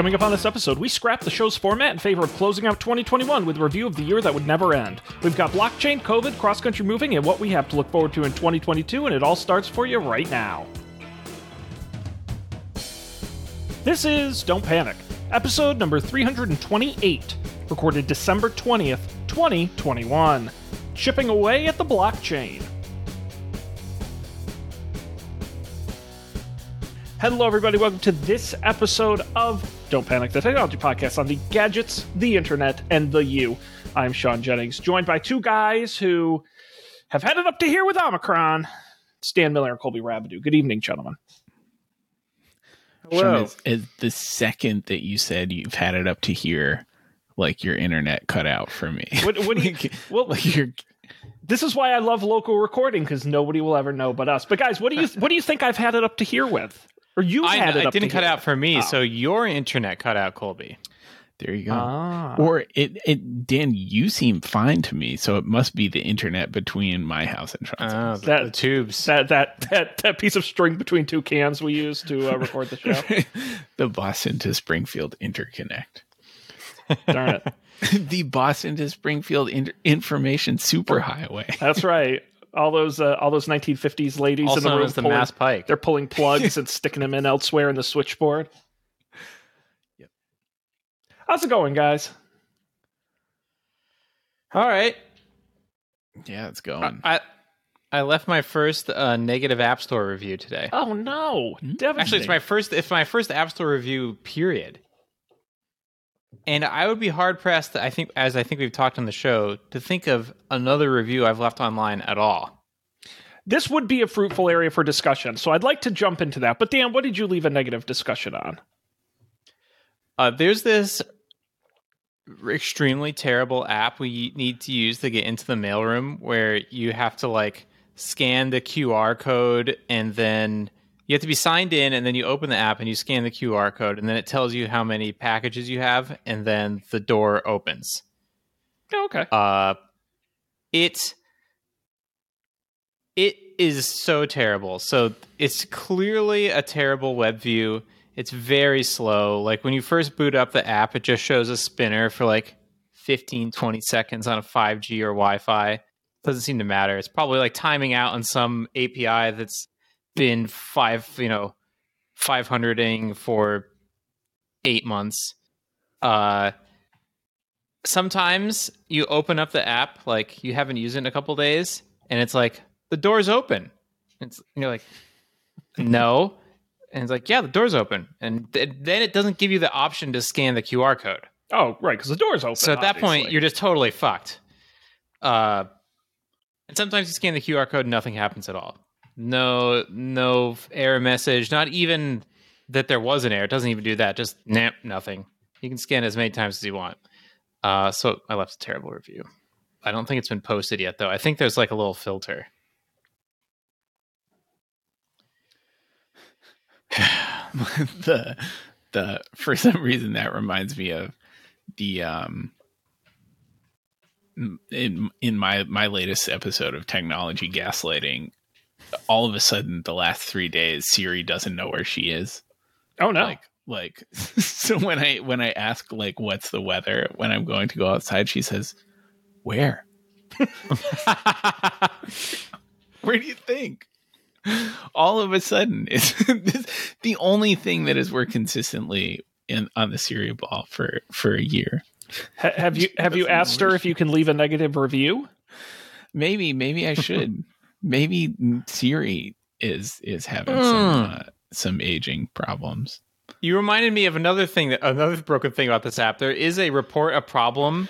Coming up on this episode, we scrap the show's format in favor of closing out 2021 with a review of the year that would never end. We've got blockchain, COVID, cross-country moving, and what we have to look forward to in 2022, and it all starts for you right now. This is Don't Panic, episode number 328, recorded December 20th, 2021. Chipping away at the blockchain. Hello, everybody. Welcome to this episode of Don't Panic, the technology podcast on the gadgets, the internet, and the you. I'm Sean Jennings, joined by two guys who have had it up to here with Omicron, Stan Miller and Colby Rabideau. Good evening, gentlemen. Hello. Sean, is the second that you said you've had it up to here, like your internet cut out for me. What do you, this is why I love local recording, because nobody will ever know but us. But guys, what do you think I've had it up to here with? Or you had it up to here? It didn't cut out for me, so your internet cut out, Colby. There you go. Ah. Or it Dan, you seem fine to me, so it must be the internet between my house and Sean's house. That tubes, that piece of string between two cans we use to record the show. The Boston to Springfield interconnect. Darn it. The Boston to Springfield information superhighway. That's right. All those 1950s ladies also in the room. Also known as the Mass Pike. They're pulling plugs and sticking them in elsewhere in the switchboard. Yep. How's it going, guys? All right. Yeah, it's going. I left my first negative App Store review today. Oh no! Devastating. Actually, it's my first App Store review. Period. And I would be hard-pressed, I think we've talked on the show, to think of another review I've left online at all. This would be a fruitful area for discussion, so I'd like to jump into that. But Dan, what did you leave a negative discussion on? There's this extremely terrible app we need to use to get into the mailroom where you have to, like, scan the QR code and then... You have to be signed in, and then you open the app, and you scan the QR code, and then it tells you how many packages you have, and then the door opens. Oh, okay. It is so terrible. So it's clearly a terrible web view. It's very slow. Like, when you first boot up the app, it just shows a spinner for, like, 15, 20 seconds on a 5G or Wi-Fi. Doesn't seem to matter. It's probably, like, timing out on some API that's been 500ing for 8 months. Sometimes you open up the app, like you haven't used it in a couple days, and it's like, the door's open. And you're like, no. And it's like, yeah, the door's open. And then it doesn't give you the option to scan the QR code. Oh, right, because the door's open. So at that point, you're just totally fucked. And sometimes you scan the QR code and nothing happens at all. No error message. Not even that there was an error. It doesn't even do that. Just nothing. You can scan as many times as you want. So I left a terrible review. I don't think it's been posted yet, though. I think there's like a little filter. For some reason that reminds me of the in my latest episode of Technology Gaslighting. All of a sudden, the last 3 days, Siri doesn't know where she is. Oh no! Like, so when I ask like, "What's the weather?" when I'm going to go outside, she says, "Where?" Where do you think? All of a sudden, it's the only thing that has worked consistently on the Siri ball for a year. Have you asked her if you can leave a negative review? Maybe I should. Maybe Siri is having some aging problems. You reminded me of another broken thing about this app. There is a report a problem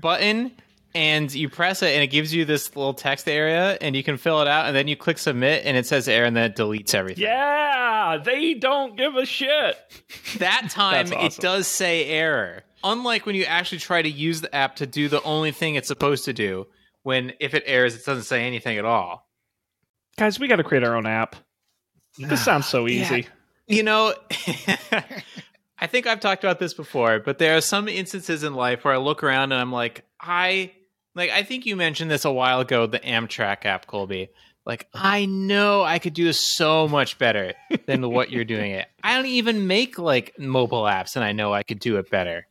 button, and you press it, and it gives you this little text area, and you can fill it out, and then you click submit, and it says error, and then it deletes everything. Yeah, they don't give a shit. That time, awesome. It does say error. Unlike when you actually try to use the app to do the only thing it's supposed to do. When if it airs, it doesn't say anything at all. Guys, we got to create our own app. This sounds so easy. Yeah. You know, I think I've talked about this before, but there are some instances in life where I look around and I'm like, I think you mentioned this a while ago, the Amtrak app, Colby. Like, I know I could do this so much better than what you're doing it. I don't even make like mobile apps, and I know I could do it better.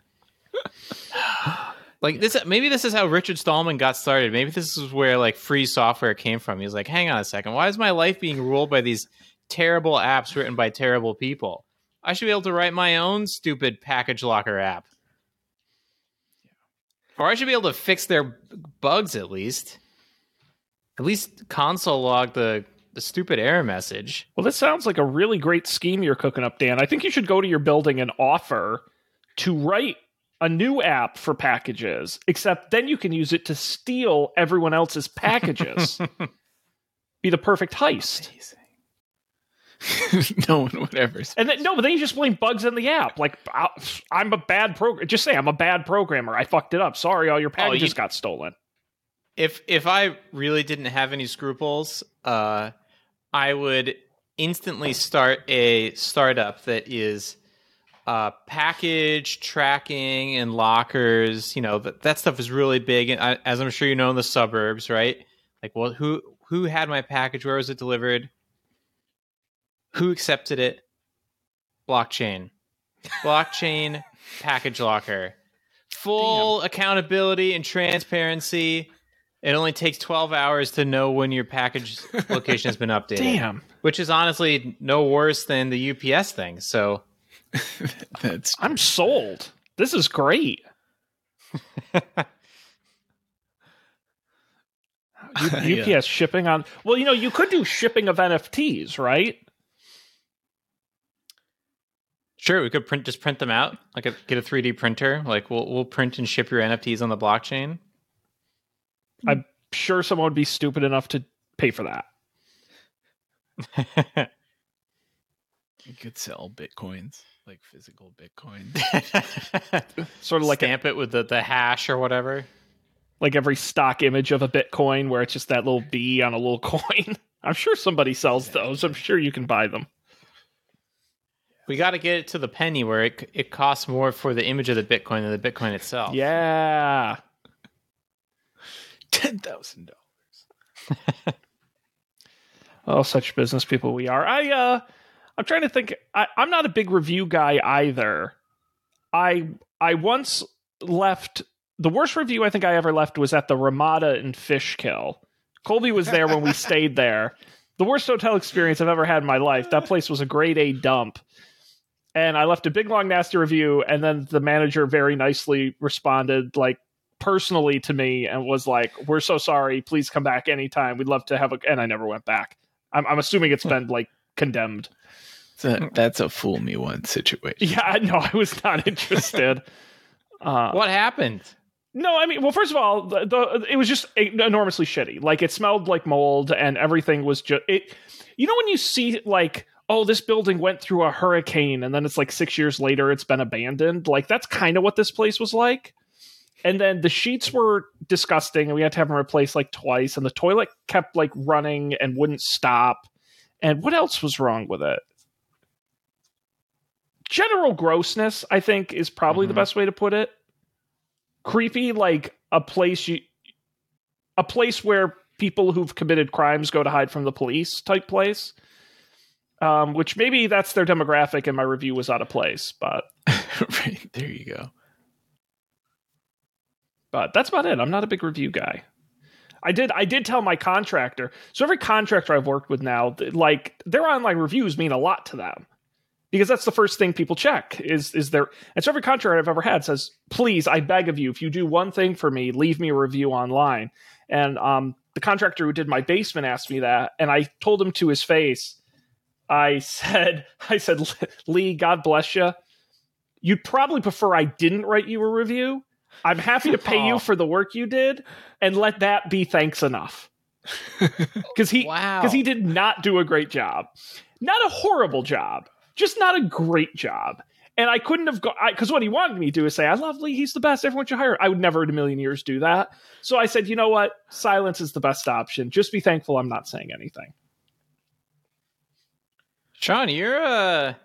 Like this, maybe this is how Richard Stallman got started. Maybe this is where like free software came from. He was like, hang on a second. Why is my life being ruled by these terrible apps written by terrible people? I should be able to write my own stupid package locker app. Or I should be able to fix their bugs at least. At least console log the stupid error message. Well, this sounds like a really great scheme you're cooking up, Dan. I think you should go to your building and offer to write a new app for packages, except then you can use it to steal everyone else's packages. Be the perfect heist. No one would ever. And then, no, but then you just blame bugs in the app. Like, I'm a bad programmer. Just say I'm a bad programmer. I fucked it up. Sorry, all your packages got stolen. If I really didn't have any scruples, I would instantly start a startup that is package tracking and lockers. You know, that stuff is really big, and as I'm sure you know, in the suburbs, right? Like, well, who had my package? Where was it delivered? Who accepted it? Blockchain package locker. Full accountability and transparency. It only takes 12 hours to know when your package location has been updated. Damn. Which is honestly no worse than the UPS thing. So I'm sold. This is great. UPS shipping on... Well, you know, you could do shipping of NFTs, right? Sure, we could print them out. Like, get a 3D printer. Like, we'll print and ship your NFTs on the blockchain. I'm sure someone would be stupid enough to pay for that. You could sell bitcoins, like physical bitcoins. Sort of like stamp it with the hash or whatever. Like every stock image of a bitcoin, where it's just that little bee on a little coin. I'm sure somebody sells those. I'm sure you can buy them. We got to get it to the penny where it costs more for the image of the Bitcoin than the Bitcoin itself. Yeah. $10,000. Oh, such business people we are. I'm trying to think. I'm not a big review guy either. I once left... The worst review I think I ever left was at the Ramada in Fishkill. Colby was there when we stayed there. The worst hotel experience I've ever had in my life. That place was a grade A dump. And I left a big, long, nasty review, and then the manager very nicely responded, like, personally to me and was like, we're so sorry. Please come back anytime. We'd love to have a... And I never went back. I'm assuming it's been, like, condemned. That's a fool me once situation. Yeah, no, I was not interested. What happened? No, I mean, well, first of all, it was just enormously shitty. Like, it smelled like mold, and everything was just... You know when you see, like... oh, this building went through a hurricane, and then it's like 6 years later, it's been abandoned. Like, that's kind of what this place was like. And then the sheets were disgusting, and we had to have them replaced like twice, and the toilet kept like running and wouldn't stop. And what else was wrong with it? General grossness, I think, is probably the best way to put it. Creepy, like a place where people who've committed crimes go to hide from the police type place. Which maybe that's their demographic, and my review was out of place, but right, there you go. But that's about it. I'm not a big review guy. I did tell my contractor. So every contractor I've worked with now, like, their online reviews mean a lot to them, because that's the first thing people check is their. And so every contractor I've ever had says, "Please, I beg of you, if you do one thing for me, leave me a review online." And the contractor who did my basement asked me that, and I told him to his face. I said, Lee, God bless you. You'd probably prefer I didn't write you a review. I'm happy to pay you for the work you did, and let that be thanks enough. Because he did not do a great job. Not a horrible job, just not a great job. And I couldn't have gone, because what he wanted me to do is say, I love Lee, he's the best, everyone should hire him. I would never in a million years do that. So I said, you know what? Silence is the best option. Just be thankful I'm not saying anything. Sean, you're I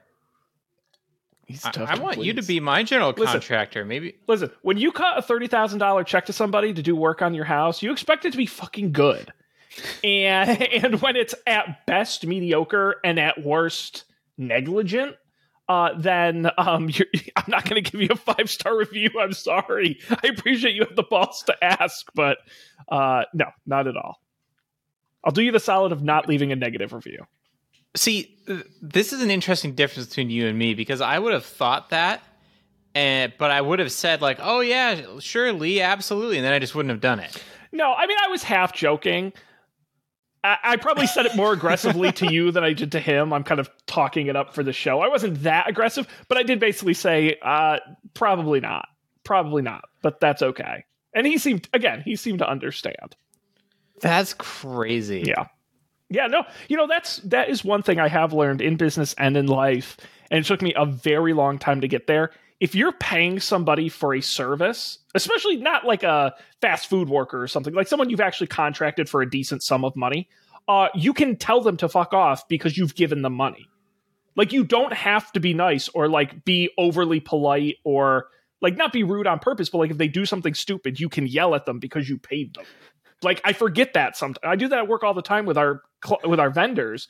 want you to be my general contractor. Listen, when you cut a $30,000 check to somebody to do work on your house, you expect it to be fucking good. and when it's at best mediocre and at worst negligent, then I'm not going to give you a 5-star review. I'm sorry. I appreciate you have the balls to ask, but no, not at all. I'll do you the solid of not leaving a negative review. See, this is an interesting difference between you and me, because I would have thought that, but I would have said like, oh yeah, sure, Lee, absolutely. And then I just wouldn't have done it. No, I mean, I was half joking. I probably said it more aggressively to you than I did to him. I'm kind of talking it up for the show. I wasn't that aggressive, but I did basically say, probably not, but that's okay. And he seemed to understand. That's crazy. Yeah. No, that is one thing I have learned in business and in life. And it took me a very long time to get there. If you're paying somebody for a service, especially not like a fast food worker or something, like someone you've actually contracted for a decent sum of money, you can tell them to fuck off because you've given them money. Like, you don't have to be nice or like be overly polite or like not be rude on purpose. But like, if they do something stupid, you can yell at them because you paid them. Like, I forget that sometimes. I do that at work all the time with our vendors,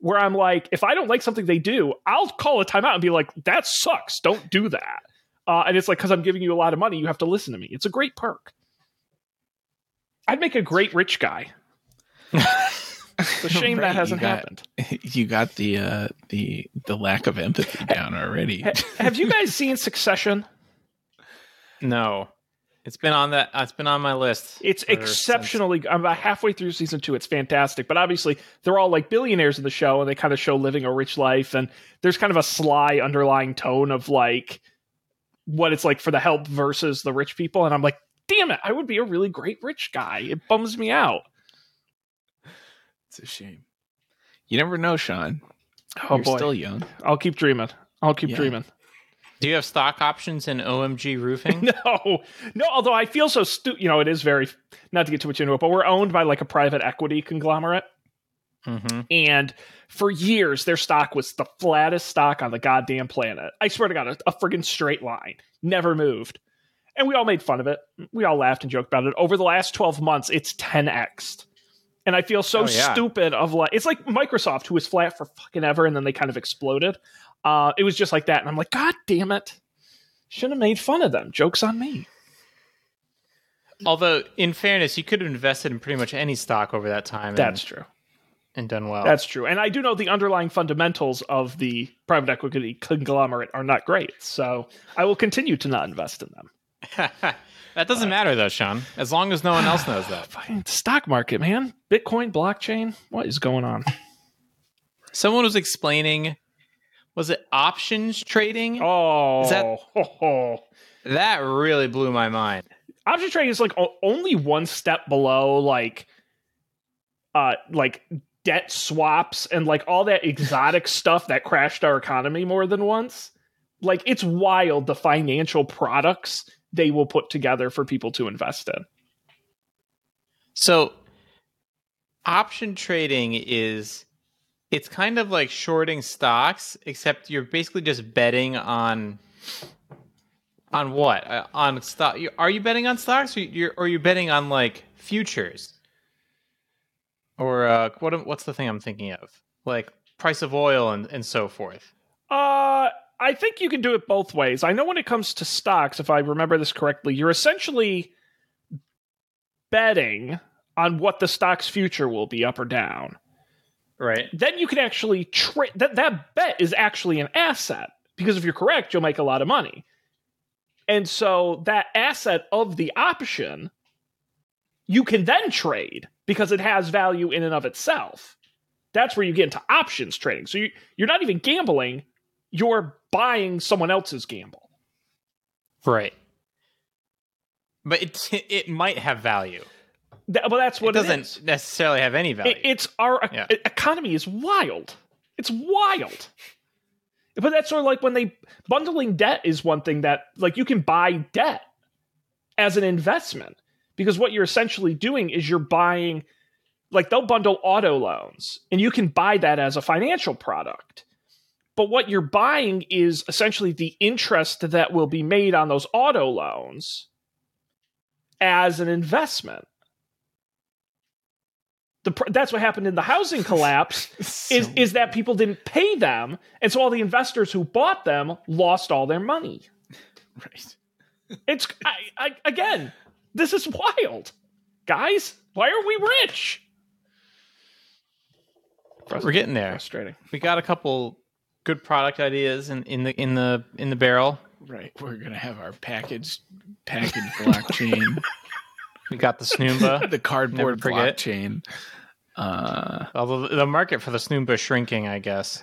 where I'm like, if I don't like something they do, I'll call a timeout and be like, that sucks. Don't do that. And it's like, because I'm giving you a lot of money, you have to listen to me. It's a great perk. I'd make a great rich guy. It's a shame that hasn't happened. You got the lack of empathy down already. Have you guys seen Succession? No. It's been on my list. It's exceptionally. I'm about halfway through season 2. It's fantastic, but obviously they're all like billionaires in the show, and they kind of show living a rich life. And there's kind of a sly underlying tone of like what it's like for the help versus the rich people. And I'm like, damn it, I would be a really great rich guy. It bums me out. It's a shame. You never know, Sean. Oh, you're boy, still young. I'll keep dreaming. I'll keep dreaming. Do you have stock options in OMG roofing? No. Although I feel so stupid, it is very, not to get too much into it, but we're owned by like a private equity conglomerate. Mm-hmm. And for years, their stock was the flattest stock on the goddamn planet. I swear to God, a friggin' straight line, never moved. And we all made fun of it. We all laughed and joked about it. Over the last 12 months, it's 10x'd. And I feel so stupid of like, it's like Microsoft, who was flat for fucking ever. And then they kind of exploded. It was just like that. And I'm like, God damn it. Shouldn't have made fun of them. Joke's on me. Although, in fairness, you could have invested in pretty much any stock over that time. That's true. And done well. That's true. And I do know the underlying fundamentals of the private equity conglomerate are not great. So I will continue to not invest in them. That doesn't matter, though, Sean. As long as no one else knows that. Fucking stock market, man. Bitcoin, blockchain. What is going on? Someone was explaining... Was it options trading? Oh, that really blew my mind. Option trading is like only one step below like debt swaps and like all that exotic stuff that crashed our economy more than once. Like, it's wild the financial products they will put together for people to invest in. So option trading is... It's kind of like shorting stocks, except you're basically just betting on what? On stock? Are you betting on stocks, or are you betting on like futures? Or what's the thing I'm thinking of? Like price of oil and so forth. I think you can do it both ways. I know when it comes to stocks, if I remember this correctly, you're essentially betting on what the stock's future will be, up or down. Right. Then you can actually trade. That bet is actually an asset, because if you're correct, you'll make a lot of money. And so that asset of the option, you can then trade because it has value in and of itself. That's where you get into options trading. So you're not even gambling. You're buying someone else's gamble. Right. But it might have value. Well, that's what it is. Doesn't necessarily have any value. It's our economy is wild. It's wild. But that's sort of like when they... Bundling debt is one thing that... Like, you can buy debt as an investment, because what you're essentially doing is you're buying... Like, they'll bundle auto loans, and you can buy that as a financial product. But what you're buying is essentially the interest that will be made on those auto loans as an investment. That's what happened in the housing collapse is that people didn't pay them. And so all the investors who bought them lost all their money. Right. It's again, this is wild, guys. Why are we rich? We're getting there. Frustrating. We got a couple good product ideas in the barrel. Right. We're going to have our package blockchain. We got the Snoomba, the cardboard blockchain. Although the market for the Snoomba is shrinking, I guess.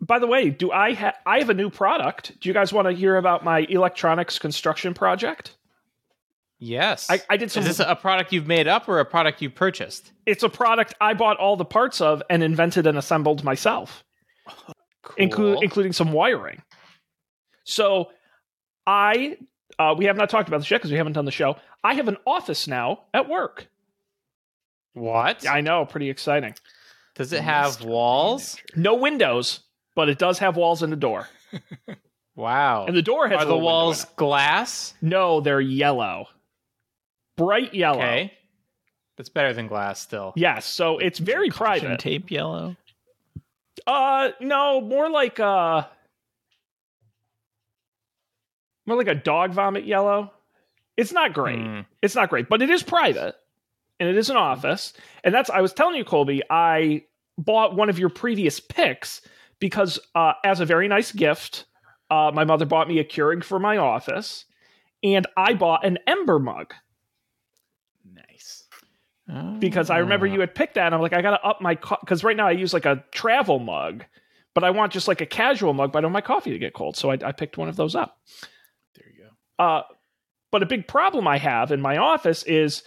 By the way, I have a new product. Do you guys want to hear about my electronics construction project? Yes. I did some. Is this a product you've made up or a product you purchased? It's a product I bought all the parts of and invented and assembled myself, cool. including some wiring. So we have not talked about this yet because we haven't done the show. I have an office now at work. What? I know. Pretty exciting. Does it have walls? No windows, but it does have walls and a door. Wow. And the door has. Are the walls glass? No, they're yellow. Bright yellow. Okay. That's better than glass still. Yes. So it's very private. Tape yellow? No, more like a dog vomit yellow. It's not great. It's not great, but it is private and it is an office. And I was telling you, Colby, I bought one of your previous picks because as a very nice gift, my mother bought me a Keurig for my office and I bought an Ember mug. Nice. Because I remember you had picked that and I'm like, I got to up my, because right now I use like a travel mug, but I want just like a casual mug, but I don't want my coffee to get cold. So I picked one of those up. There you go. But a big problem I have in my office is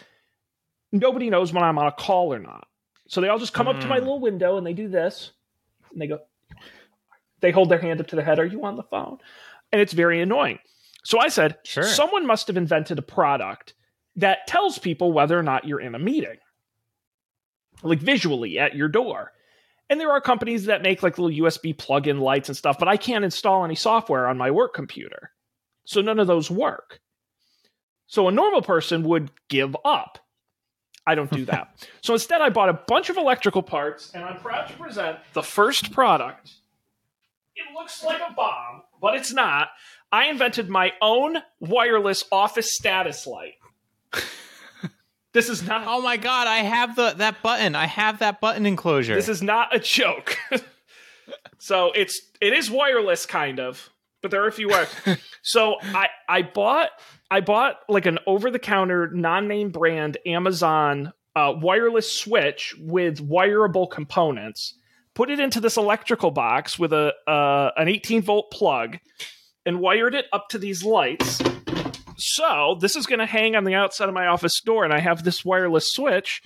nobody knows when I'm on a call or not. So they all just come up to my little window and they do this. And they go, they hold their hand up to their head. Are you on the phone? And it's very annoying. So I said, sure. Someone must have invented a product that tells people whether or not you're in a meeting. Like visually at your door. And there are companies that make like little USB plug-in lights and stuff. But I can't install any software on my work computer. So none of those work. So a normal person would give up. I don't do that. So instead, I bought a bunch of electrical parts, and I'm proud to present the first product. It looks like a bomb, but it's not. I invented my own wireless office status light. This is not... Oh, my God. I have that button. I have that button enclosure. This is not a joke. So it is wireless, kind of, but there are a few wires. So I bought like an over-the-counter, non-name brand Amazon wireless switch with wireable components, put it into this electrical box with an 18-volt plug, and wired it up to these lights. So this is going to hang on the outside of my office door, and I have this wireless switch,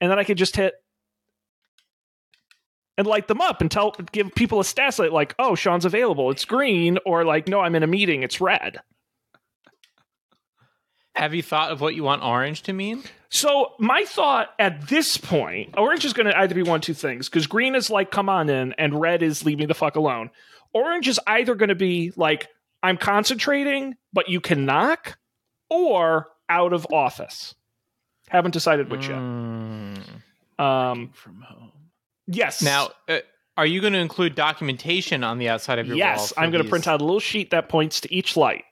and then I can just hit and light them up and give people a stats light like, oh, Sean's available, it's green, or like, no, I'm in a meeting, it's red. Have you thought of what you want orange to mean? So my thought at this point, orange is going to either be one, two things, because green is like, come on in, and red is leave me the fuck alone. Orange is either going to be like, I'm concentrating, but you can knock, or out of office. Haven't decided which yet. From home. Yes. Now, are you going to include documentation on the outside of your wall? Yes, I'm going to print out a little sheet that points to each light.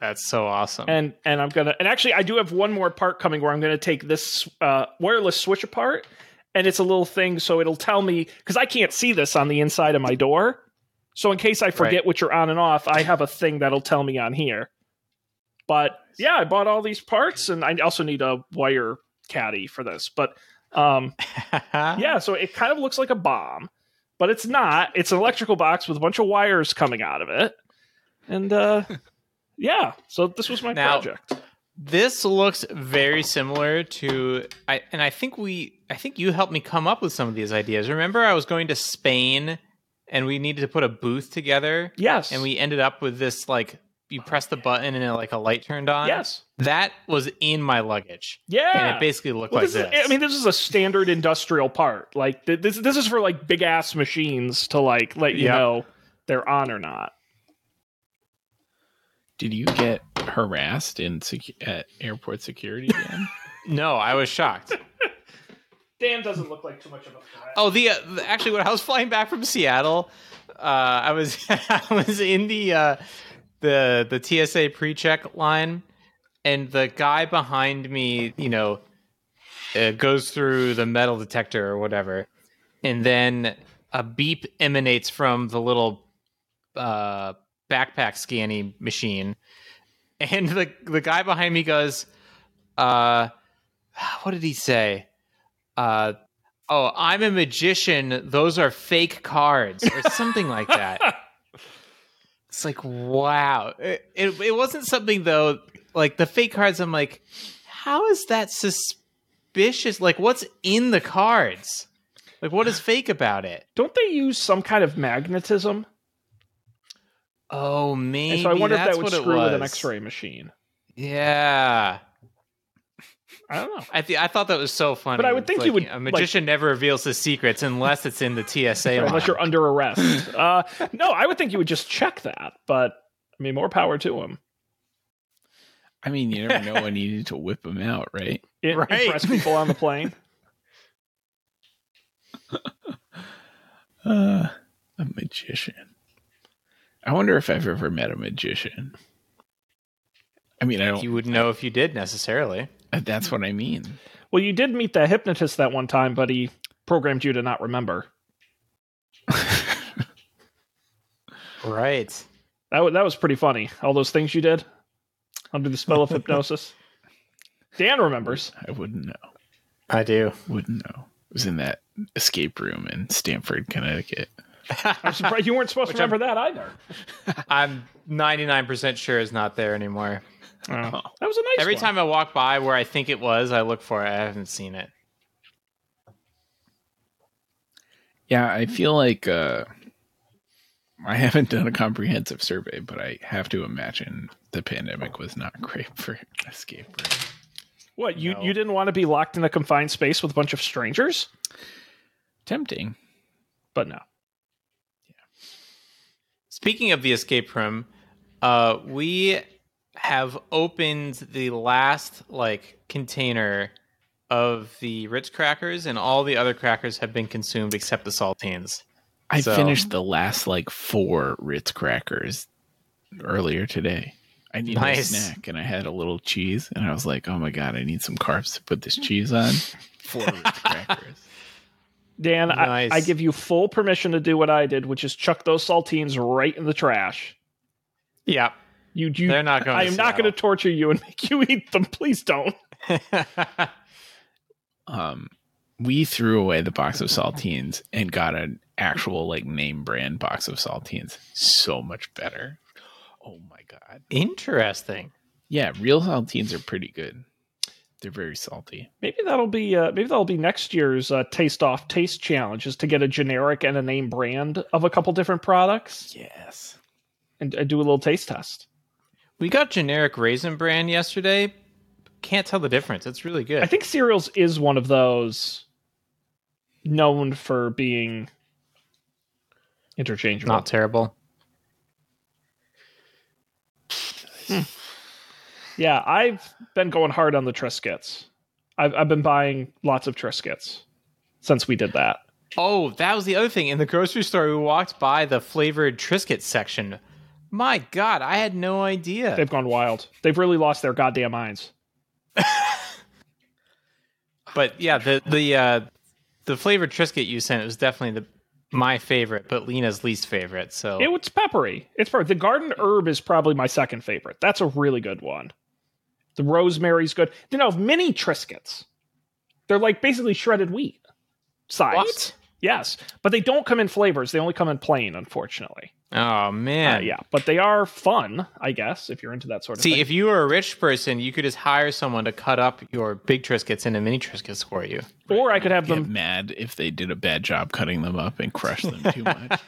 That's so awesome. And I'm going to... And actually, I do have one more part coming where I'm going to take this wireless switch apart. And it's a little thing, so it'll tell me... Because I can't see this on the inside of my door. So in case I forget which are on and off, I have a thing that'll tell me on here. But, yeah, I bought all these parts. And I also need a wire caddy for this. But, yeah, so it kind of looks like a bomb. But it's not. It's an electrical box with a bunch of wires coming out of it. And, yeah, so this was my project. This looks very similar to, I think you helped me come up with some of these ideas. Remember, I was going to Spain, and we needed to put a booth together. Yes, and we ended up with this like you press the button and like a light turned on. Yes, that was in my luggage. Yeah, and it basically looked like this. I mean, this is a standard industrial part. Like this is for like big ass machines to like let you know they're on or not. Did you get harassed at airport security again? No, I was shocked. Dan doesn't look like too much of a threat. Oh, actually, when I was flying back from Seattle, I was in the TSA pre-check line, and the guy behind me, you know, goes through the metal detector or whatever, and then a beep emanates from the little backpack scanning machine, and the guy behind me goes, what did he say? Oh, I'm a magician. Those are fake cards, or something like that. It's like, wow. It wasn't something, though, like the fake cards. I'm like, how is that suspicious? Like, what's in the cards? Like, what is fake about it? Don't they use some kind of magnetism? Oh, maybe. And so I wonder if that would screw with an X-ray machine. Yeah. I don't know. I thought that was so funny. But I would think like, you would. A magician never reveals his secrets unless it's in the TSA line. Unless you're under arrest. No, I would think you would just check that. But I mean, more power to him. I mean, you never know when you need to whip him out, right? Right. Impress people on the plane. A magician. I wonder if I've ever met a magician. I mean, I don't. You wouldn't know if you did necessarily. That's what I mean. Well, you did meet the hypnotist that one time, but he programmed you to not remember. Right. That was pretty funny. All those things you did under the spell of hypnosis. Dan remembers. I wouldn't know. I do. Wouldn't know. It was in that escape room in Stamford, Connecticut. I'm surprised you weren't supposed to remember that either. I'm 99% sure it's not there anymore. Oh, that was a nice Every one. Time I walk by where I think it was, I look for it. I haven't seen it. Yeah, I feel like I haven't done a comprehensive survey, but I have to imagine the pandemic was not great for escape room. What, you didn't want to be locked in a confined space with a bunch of strangers? Tempting. But no. Yeah. Speaking of the escape room, we have opened the last container of the Ritz crackers, and all the other crackers have been consumed except the saltines. I finished the last 4 Ritz crackers earlier today. I needed a snack, and I had a little cheese, and I was like, oh my God, I need some carbs to put this cheese on. 4 Ritz crackers. Dan, nice. I give you full permission to do what I did, which is chuck those saltines right in the trash. Yeah. You, they're not going. I am not going to torture you and make you eat them. Please don't. We threw away the box of saltines and got an actual name brand box of saltines. So much better. Oh my God. Interesting. Yeah, real saltines are pretty good. They're very salty. Maybe that'll be next year's taste challenge, is to get a generic and a name brand of a couple different products. Yes. And do a little taste test. We got generic Raisin Bran yesterday. Can't tell the difference. It's really good. I think Cereals is one of those known for being interchangeable. Not terrible. Yeah, I've been going hard on the Triscuits. I've been buying lots of Triscuits since we did that. Oh, that was the other thing. In the grocery store, we walked by the flavored Triscuit section. My God, I had no idea. They've gone wild. They've really lost their goddamn minds. But yeah, the flavored Triscuit you sent was definitely my favorite, but Lena's least favorite. So it's peppery. It's peppery. The garden herb is probably my second favorite. That's a really good one. The rosemary's good. They have mini Triscuits. They're basically shredded wheat size. What? Yes, but they don't come in flavors. They only come in plain, unfortunately. Oh, man. Yeah, but they are fun, I guess, if you're into that sort of thing. See, if you were a rich person, you could just hire someone to cut up your big Triscuits into mini Triscuits for you. Or I could have them... mad if they did a bad job cutting them up and crushed them too much.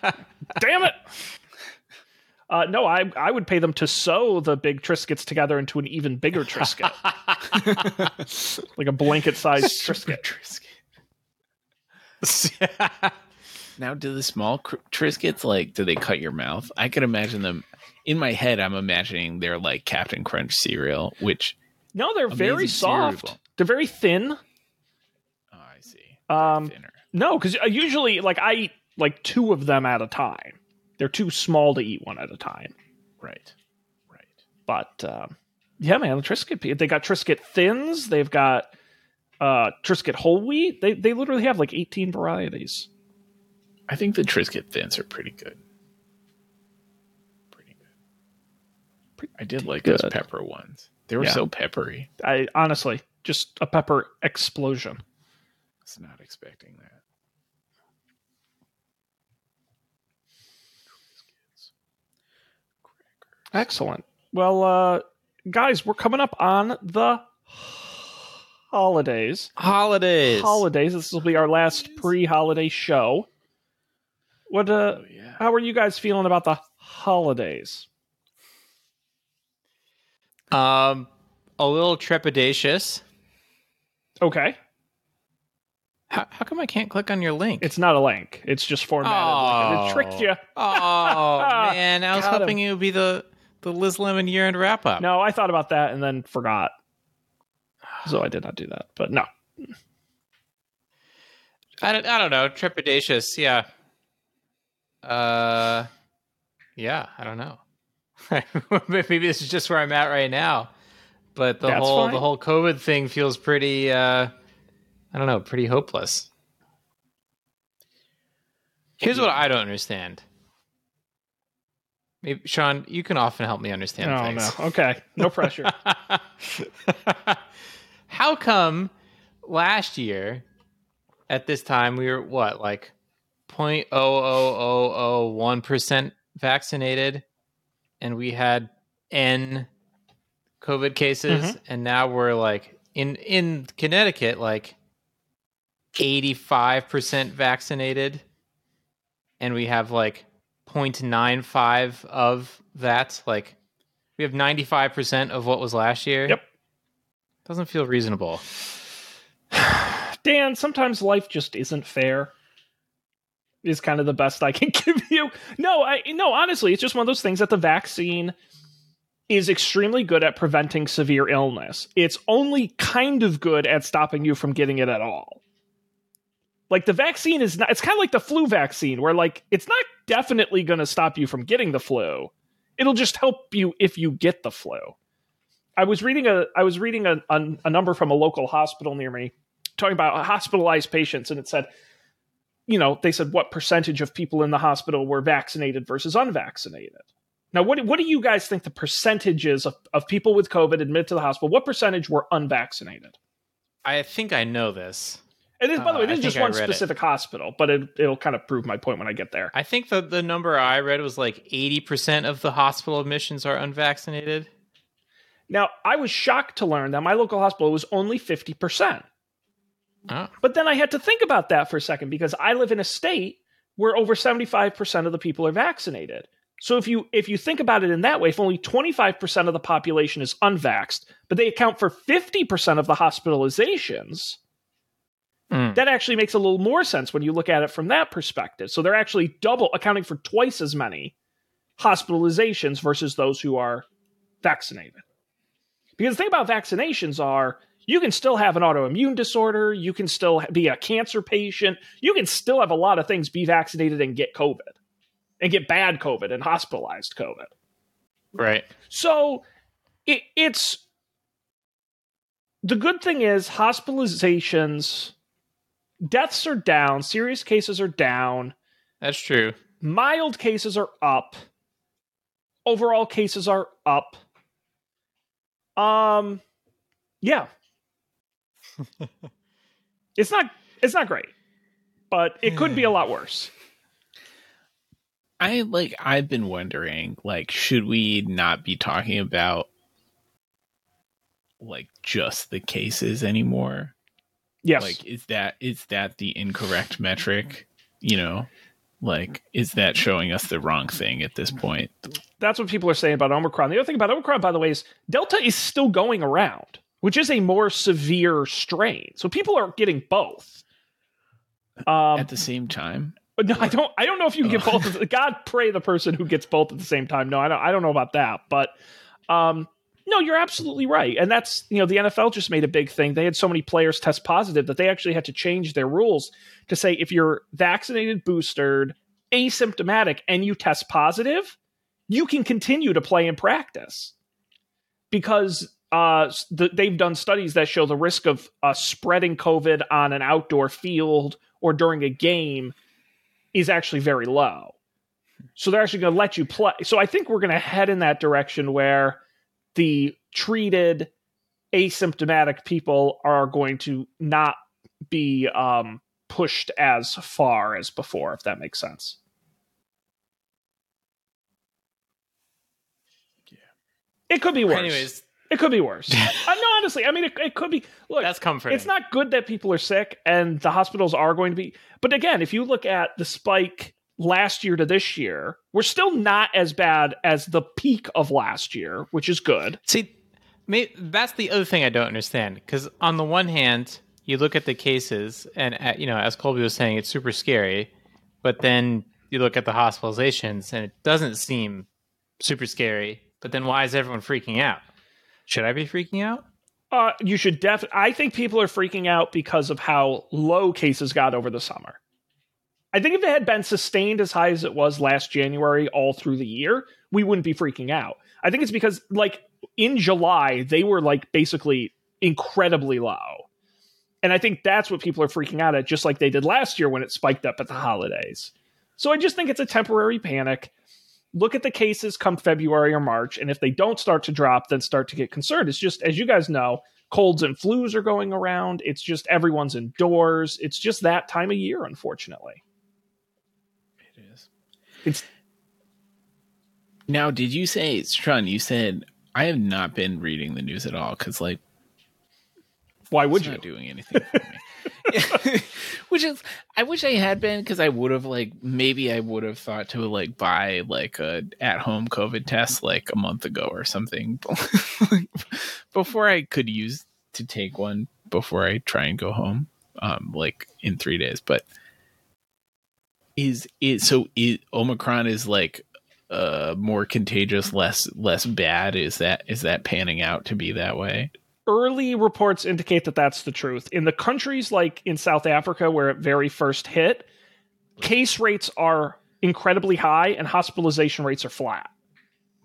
Damn it! No, I would pay them to sew the big Triscuits together into an even bigger Triscuit. Like a blanket-sized Triscuit. Now, do the small Triscuits do they cut your mouth? I could imagine them in my head. I'm imagining they're like Captain Crunch cereal, which no, they're very soft. Cereal. They're very thin. Oh, I see. No, because usually, like, I eat like two of them at a time. They're too small to eat one at a time. Right. Right. But yeah, man, the Triscuit, they got Triscuit Thins. They've got Triscuit Whole Wheat. They literally have like 18 varieties. I think the Triscuit Thins are pretty good. I did like those pepper ones. They were so peppery. I honestly, just a pepper explosion. I was not expecting that. Excellent. Well, guys, we're coming up on the holidays. Holidays. This will be our last pre-holiday show. What? How are you guys feeling about the holidays? A little trepidatious. Okay. How come I can't click on your link? It's not a link. It's just formatted. Oh. It tricked you. Oh, man. I was hoping it would be the Liz Lemon year-end wrap-up. No, I thought about that and then forgot. So I did not do that, but no. I don't know. Trepidatious, yeah. Yeah, I don't know. Maybe this is just where I'm at right now, but the whole COVID thing feels pretty, I don't know, pretty hopeless. Here's what I don't understand. Maybe Sean, you can often help me understand things. No. Okay. No pressure. How come last year at this time we were what, like 0.00001% vaccinated? And we had N COVID cases, and now we're like in Connecticut, like 85% vaccinated, and we have like 0.95 of that. Like we have 95% of what was last year. Yep, doesn't feel reasonable. Dan, sometimes life just isn't fair. Is kind of the best I can give you. No, honestly, it's just one of those things that the vaccine is extremely good at preventing severe illness. It's only kind of good at stopping you from getting it at all. Like the vaccine is not, it's kind of like the flu vaccine where like, it's not definitely going to stop you from getting the flu. It'll just help you if you get the flu. I was reading a number from a local hospital near me talking about hospitalized patients. And it said, you know, they said what percentage of people in the hospital were vaccinated versus unvaccinated. Now, what do you guys think the percentages of people with COVID admitted to the hospital? What percentage were unvaccinated? I think I know this. And by the way, this is just one specific hospital, but it'll kind of prove my point when I get there. I think the number I read was like 80% of the hospital admissions are unvaccinated. Now, I was shocked to learn that my local hospital was only 50%. Oh. But then I had to think about that for a second because I live in a state where over 75% of the people are vaccinated. So if you think about it in that way, if only 25% of the population is unvaxxed, but they account for 50% of the hospitalizations, that actually makes a little more sense when you look at it from that perspective. So they're actually accounting for twice as many hospitalizations versus those who are vaccinated. Because the thing about vaccinations are, you can still have an autoimmune disorder. You can still be a cancer patient. You can still have a lot of things, be vaccinated and get COVID and get bad COVID and hospitalized COVID. Right. So it's the good thing is hospitalizations, deaths are down. Serious cases are down. That's true. Mild cases are up. Overall cases are up. Yeah. It's not great, but it could be a lot worse. I've been wondering, like, should we not be talking about like just the cases anymore? Yes. Like, is that the incorrect metric? You know, like, is that showing us the wrong thing at this point? That's what people are saying about Omicron. The other thing about Omicron, by the way, is Delta is still going around, which is a more severe strain. So people are getting both. At the same time? No, I don't know if you can get both. God pray the person who gets both at the same time. No, I don't know about that. But No, you're absolutely right. And that's, you know, the NFL just made a big thing. They had so many players test positive that they actually had to change their rules to say, if you're vaccinated, boosted, asymptomatic, and you test positive, you can continue to play and practice. Because they've done studies that show the risk of spreading COVID on an outdoor field or during a game is actually very low. So they're actually going to let you play. So I think we're going to head in that direction where the treated asymptomatic people are going to not be pushed as far as before, if that makes sense. Yeah. It could be worse. Anyways. It could be worse. No, honestly, I mean, it could be. Look, that's comforting. It's not good that people are sick and the hospitals are going to be. But again, if you look at the spike last year to this year, we're still not as bad as the peak of last year, which is good. See, that's the other thing I don't understand. Because on the one hand, you look at the cases and, you know, as Colby was saying, it's super scary. But then you look at the hospitalizations and it doesn't seem super scary. But then why is everyone freaking out? Should I be freaking out? You should definitely. I think people are freaking out because of how low cases got over the summer. I think if it had been sustained as high as it was last January all through the year, we wouldn't be freaking out. I think it's because, like, in July, they were, like, basically incredibly low. And I think that's what people are freaking out at, just like they did last year when it spiked up at the holidays. So I just think it's a temporary panic. Look at the cases come February or March, and if they don't start to drop, then start to get concerned. It's just, as you guys know, colds and flus are going around. It's just everyone's indoors. It's just that time of year, unfortunately. It is. Now, did you say, Sean, you said, I have not been reading the news at all, because, like, why would you? It's not doing anything for me. Which is, I wish I had been, because I would have, like, maybe I would have thought to, like, buy, like, a at-home COVID test, like, a month ago or something before I could use to take one before I try and go home, like, in 3 days. But is Omicron is, like, more contagious, less bad? Is that panning out to be that way? Early reports indicate that that's the truth. In the countries like in South Africa, where it very first hit, case rates are incredibly high and hospitalization rates are flat.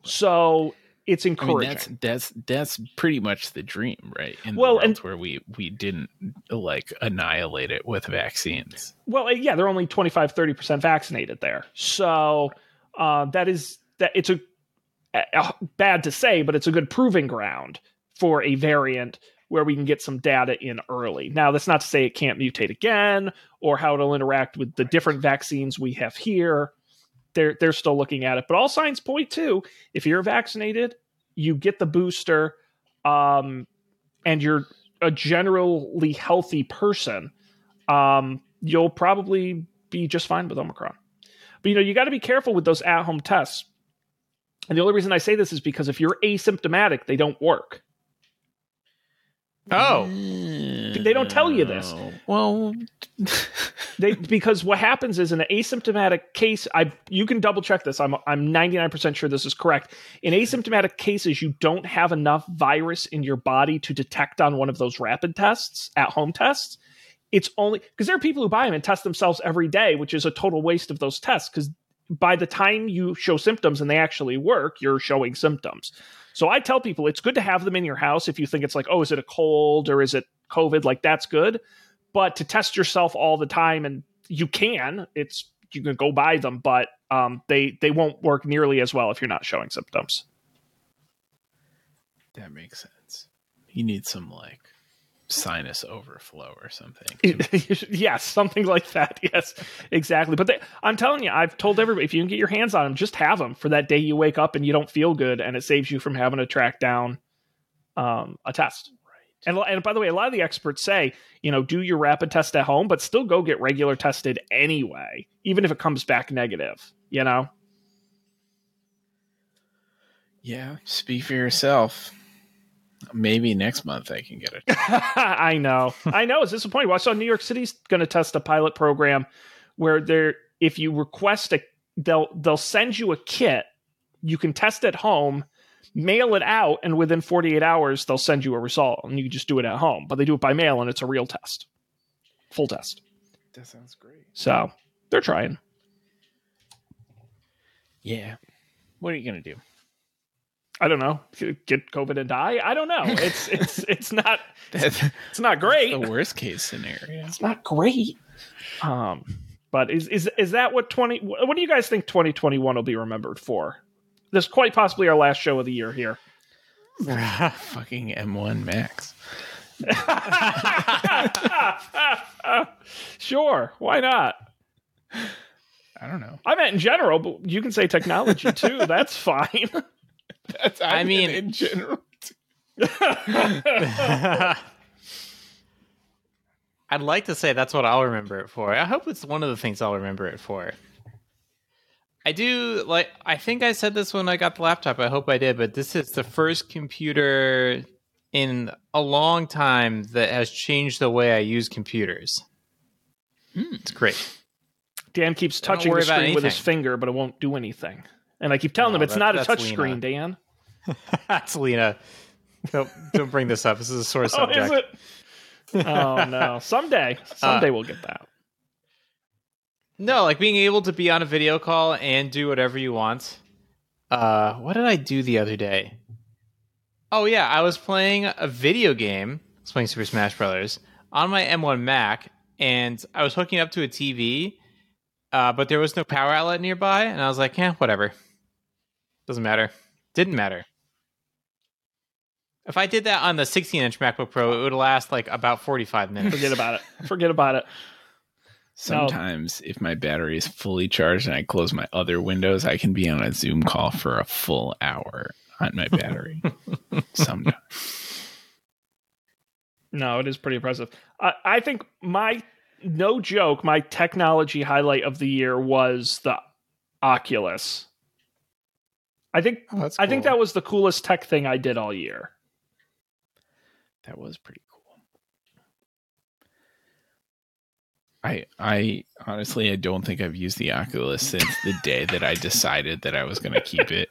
So it's encouraging. I mean, that's pretty much the dream, right? Where we didn't, like, annihilate it with vaccines. Well, yeah, they're only 25-30% vaccinated there. So it's a bad to say, but it's a good proving ground for a variant where we can get some data in early. Now, that's not to say it can't mutate again or how it'll interact with the different vaccines we have here. They're still looking at it, but all signs point to, if you're vaccinated, you get the booster, and you're a generally healthy person, you'll probably be just fine with Omicron. But, you know, you got to be careful with those at-home tests. And the only reason I say this is because if you're asymptomatic, they don't work. Oh, they don't tell you this. Well, because what happens is, in an asymptomatic case, you can double check this. I'm 99% sure this is correct. In asymptomatic cases, you don't have enough virus in your body to detect on one of those rapid tests, at home tests. It's only because there are people who buy them and test themselves every day, which is a total waste of those tests, because by the time you show symptoms and they actually work, you're showing symptoms. So I tell people it's good to have them in your house if you think it's like, oh, is it a cold or is it COVID? Like, that's good. But to test yourself all the time, and you can go buy them, but they won't work nearly as well if you're not showing symptoms. That makes sense. You need some, like, sinus overflow or something. Yes, something like that. Yes, exactly. But I'm telling you, I've told everybody, if you can get your hands on them, just have them for that day you wake up and you don't feel good, and it saves you from having to track down a test. Right. And by the way, a lot of the experts say, you know, do your rapid test at home, but still go get regular tested anyway, even if it comes back negative, you know? Yeah, speak for yourself. Maybe next month I can get it. I know. It's disappointing. Well, I saw New York City's going to test a pilot program where if you request they'll send you a kit. You can test at home, mail it out, and within 48 hours, they'll send you a result, and you just do it at home. But they do it by mail, and it's a real test. Full test. That sounds great. So they're trying. Yeah. What are you going to do? I don't know. Get COVID and die? I don't know. It's not great. That's the worst case scenario. It's not great. But is that what what do you guys think 2021 will be remembered for? This quite possibly our last show of the year here. Fucking M1 Max. Sure. Why not? I don't know. I meant in general, but you can say technology too. That's fine. I mean in general. I'd like to say that's what I'll remember it for. I hope it's one of the things I'll remember it for. I do, like, I think I said this when I got the laptop. I hope I did, but this is the first computer in a long time that has changed the way I use computers. It's great. Dan keeps touching the screen with his finger, but it won't do anything. And I keep telling him it's not a touch screen, Dan. That's Lena. Don't bring this up. This is a sore subject. Is it? Oh, no. Someday we'll get that. No, like being able to be on a video call and do whatever you want. What did I do the other day? Oh, yeah. I was playing a video game. I was playing Super Smash Brothers on my M1 Mac, and I was hooking up to a TV, but there was no power outlet nearby, and I was like, eh, whatever. Doesn't matter. Didn't matter. If I did that on the 16-inch MacBook Pro, it would last like about 45 minutes. Forget about it. Sometimes if my battery is fully charged and I close my other windows, I can be on a Zoom call for a full hour on my battery. Sometimes. No, it is pretty impressive. I think my technology highlight of the year was the Oculus. I think that was the coolest tech thing I did all year. That was pretty cool. I honestly, I don't think I've used the Oculus since the day that I decided that I was going to keep it.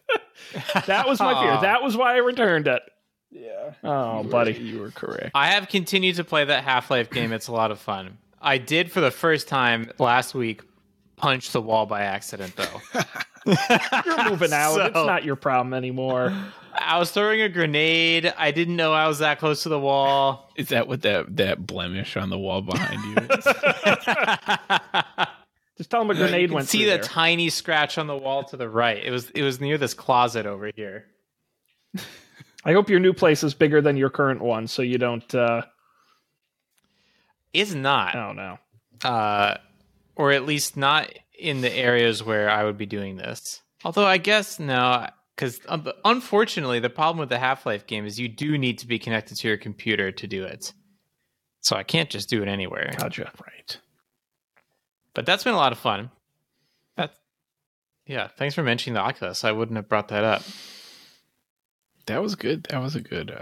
That was my fear. That was why I returned it. Yeah. Oh, buddy. You were correct. I have continued to play that Half-Life game. It's a lot of fun. I did, for the first time last week, punch the wall by accident, though. You're moving out. So, it's not your problem anymore. I was throwing a grenade. I didn't know I was that close to the wall. Is that what that blemish on the wall behind you is? Just tell him a grenade went through there. You can see the tiny scratch on the wall to the right. It was near this closet over here. I hope your new place is bigger than your current one, so you don't... Is not. Oh, no. Or at least not in the areas where I would be doing this. Although I guess, no... Because unfortunately, the problem with the Half-Life game is you do need to be connected to your computer to do it. So I can't just do it anywhere. Gotcha. Right. But that's been a lot of fun. Yeah, thanks for mentioning the Oculus. I wouldn't have brought that up. That was good. That was a good...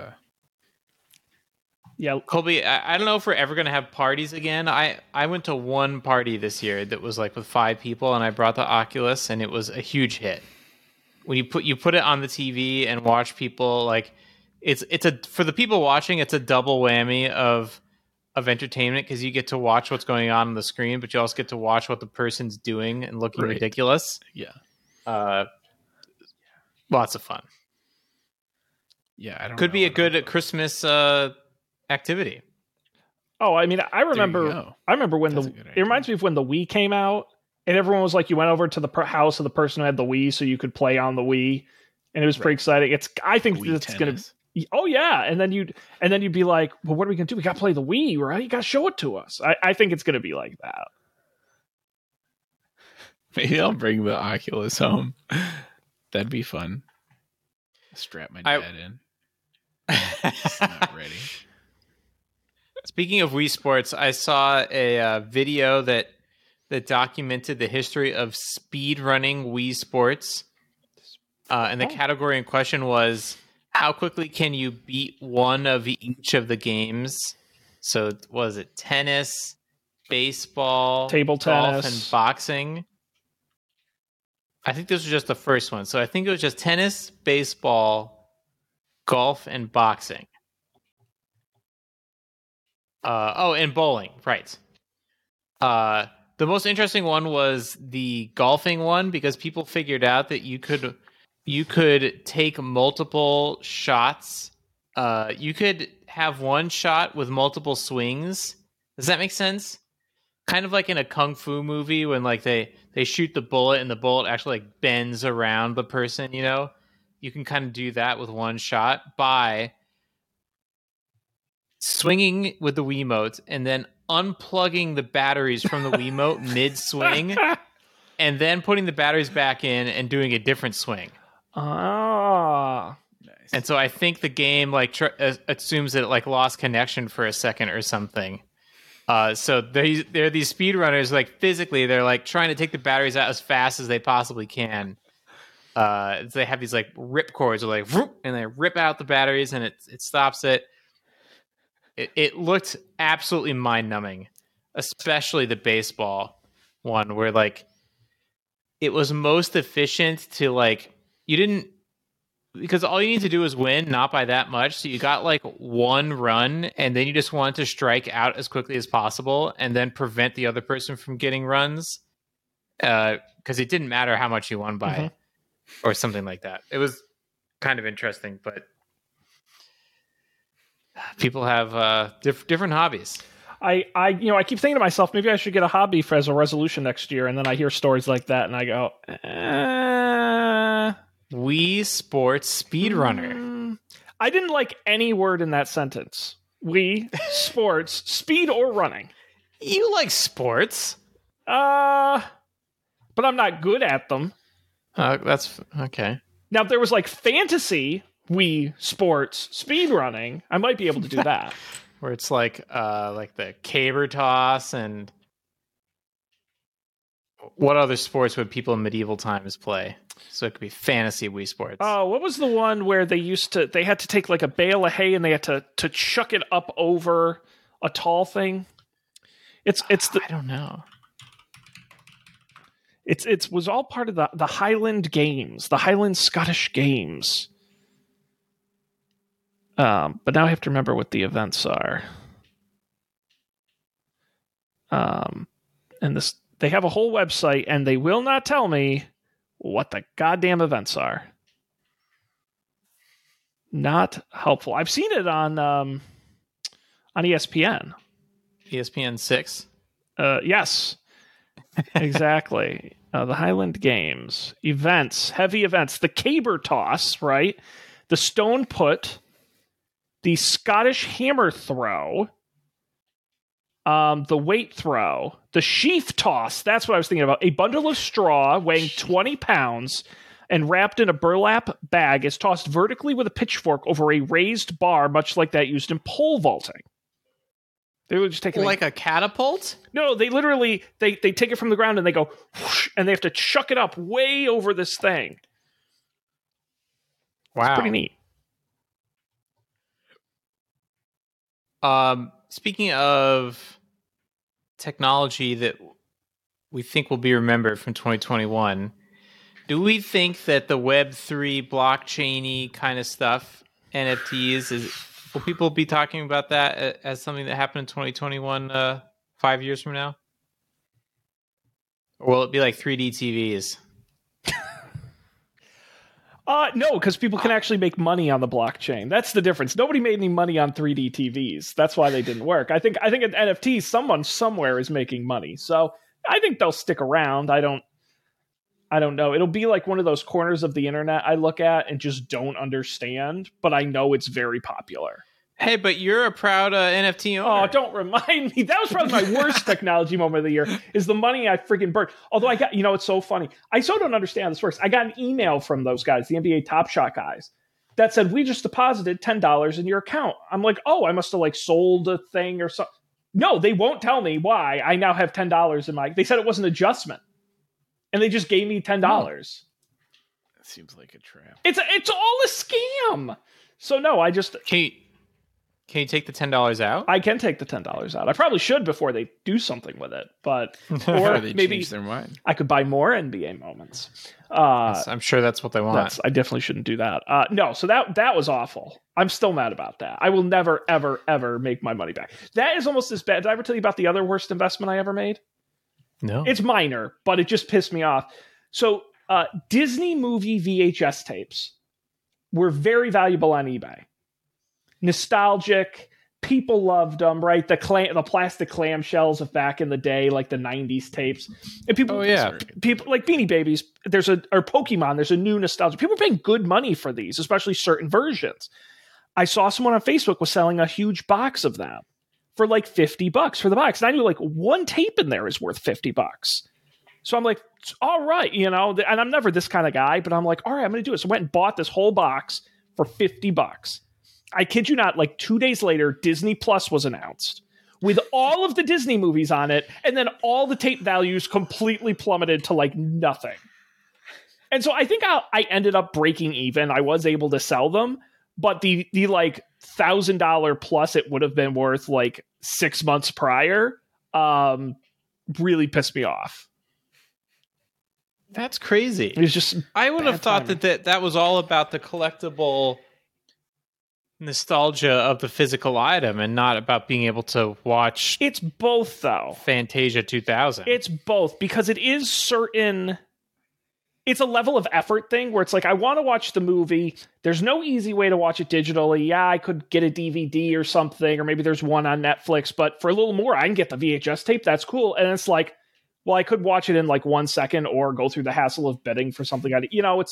Yeah, Colby, I don't know if we're ever going to have parties again. I went to one party this year that was like with 5 people, and I brought the Oculus, and it was a huge hit. When you put it on the TV and watch people, like for the people watching, it's a double whammy of entertainment, because you get to watch what's going on the screen, but you also get to watch what the person's doing and looking right. Ridiculous. Yeah. Lots of fun. Yeah, I don't. Could be a good Christmas activity. Oh, I mean, I remember when it reminds me of when the Wii came out. And everyone was like, you went over to the house of the person who had the Wii so you could play on the Wii. And it was pretty exciting. I think it's going to be... Oh, yeah. And then you'd be like, well, what are we going to do? We got to play the Wii, right? You got to show it to us. I think it's going to be like that. Maybe I'll bring the Oculus home. That'd be fun. Strap my dad in. He's not ready. Speaking of Wii Sports, I saw a video that documented the history of speedrunning Wii Sports. And the category in question was, how quickly can you beat one of each of the games? So was it tennis, baseball, table tennis, golf, and boxing? I think this was just the first one. So I think it was just tennis, baseball, golf and boxing. And bowling, right. The most interesting one was the golfing one, because people figured out that you could take multiple shots. You could have one shot with multiple swings. Does that make sense? Kind of like in a kung fu movie when like they shoot the bullet and the bullet actually like bends around the person, you know? You can kind of do that with one shot by swinging with the Wiimote and then unplugging the batteries from the Wiimote mid-swing and then putting the batteries back in and doing a different swing. Ah, nice. And so I think the game like assumes that it like lost connection for a second or something. So there are these speedrunners, like physically, they're like trying to take the batteries out as fast as they possibly can. They have these like rip cords, or like whoop, and they rip out the batteries, and it stops it. It looked absolutely mind numbing, especially the baseball one, where like it was most efficient to like because all you need to do is win, not by that much. So you got like one run, and then you just want to strike out as quickly as possible and then prevent the other person from getting runs. Because it didn't matter how much you won by or something like that. It was kind of interesting, but people have different hobbies. I keep thinking to myself, maybe I should get a hobby for as a resolution next year. And then I hear stories like that and I go, Wii Sports Speedrunner. I didn't like any word in that sentence. Wii, sports, speed, or running. You like sports. But I'm not good at them. That's okay. Now, if there was like fantasy Wii Sports Speedrunning, I might be able to do that. Where it's like the caber toss and... What other sports would people in medieval times play? So it could be fantasy Wii Sports. Oh, what was the one where they had to take like a bale of hay and they had to chuck it up over a tall thing? I don't know. It was all part of the Highland Games, the Highland Scottish Games. But now I have to remember what the events are. And this. They have a whole website, and they will not tell me what the goddamn events are. Not helpful. I've seen it on ESPN. ESPN 6? Yes. Exactly. The Highland Games. Events. Heavy events. The caber toss, right? The stone put. The Scottish hammer throw. The weight throw, the sheaf toss, that's what I was thinking about. A bundle of straw weighing 20 pounds and wrapped in a burlap bag is tossed vertically with a pitchfork over a raised bar, much like that used in pole vaulting. They were just taking like a catapult? No, they literally, they take it from the ground and they go, whoosh, and they have to chuck it up way over this thing. Wow. It's pretty neat. Speaking of technology that we think will be remembered from 2021. Do we think that the Web3 blockchain-y kind of stuff, NFTs, will people be talking about that as something that happened in 2021, 5 years from now? Or will it be like 3D TVs? No, because people can actually make money on the blockchain. That's the difference. Nobody made any money on 3D TVs. That's why they didn't work. I think at NFTs, someone somewhere is making money. So I think they'll stick around. I don't know. It'll be like one of those corners of the internet I look at and just don't understand, but I know it's very popular. Hey, but you're a proud NFT owner. Oh, don't remind me. That was probably my worst technology moment of the year, is the money I freaking burnt. Although I got, it's so funny. I so don't understand how this works. I got an email from those guys, the NBA Top Shot guys, that said, we just deposited $10 in your account. I'm like, oh, I must have like sold a thing or something. No, they won't tell me why I now have $10 in my... They said it was an adjustment. And they just gave me $10. That seems like a trap. It's all a scam. So no, I just... Kate. Can you take the $10 out? I can take the $10 out. I probably should before they do something with it, but or they maybe change their mind. I could buy more NBA moments. I'm sure that's what they want. I definitely shouldn't do that. No, so that was awful. I'm still mad about that. I will never, ever, ever make my money back. That is almost as bad. Did I ever tell you about the other worst investment I ever made? No. It's minor, but it just pissed me off. So Disney movie VHS tapes were very valuable on eBay. Nostalgic, people loved them, right? The plastic clamshells of back in the day, like the 90s tapes. And people, people like Beanie Babies, or Pokemon, there's a new nostalgia. People are paying good money for these, especially certain versions. I saw someone on Facebook was selling a huge box of them for like $50 for the box. And I knew like one tape in there is worth $50. So I'm like, all right, you know, and I'm never this kind of guy, but I'm like, all right, I'm going to do it. So I went and bought this whole box for $50. I kid you not, like 2 days later, Disney Plus was announced with all of the Disney movies on it. And then all the tape values completely plummeted to like nothing. And so I think I ended up breaking even. I was able to sell them, but the like $1,000 plus it would have been worth like 6 months prior really pissed me off. That's crazy. It's just I would have thought that was all about the collectible nostalgia of the physical item and not about being able to watch. It's both, though. Fantasia 2000. It's both because it is certain. It's a level of effort thing where it's like, I want to watch the movie. There's no easy way to watch it digitally. Yeah, I could get a DVD or something, or maybe there's one on Netflix, but for a little more, I can get the VHS tape. That's cool. And it's like, well, I could watch it in like 1 second or go through the hassle of bidding for something. You know,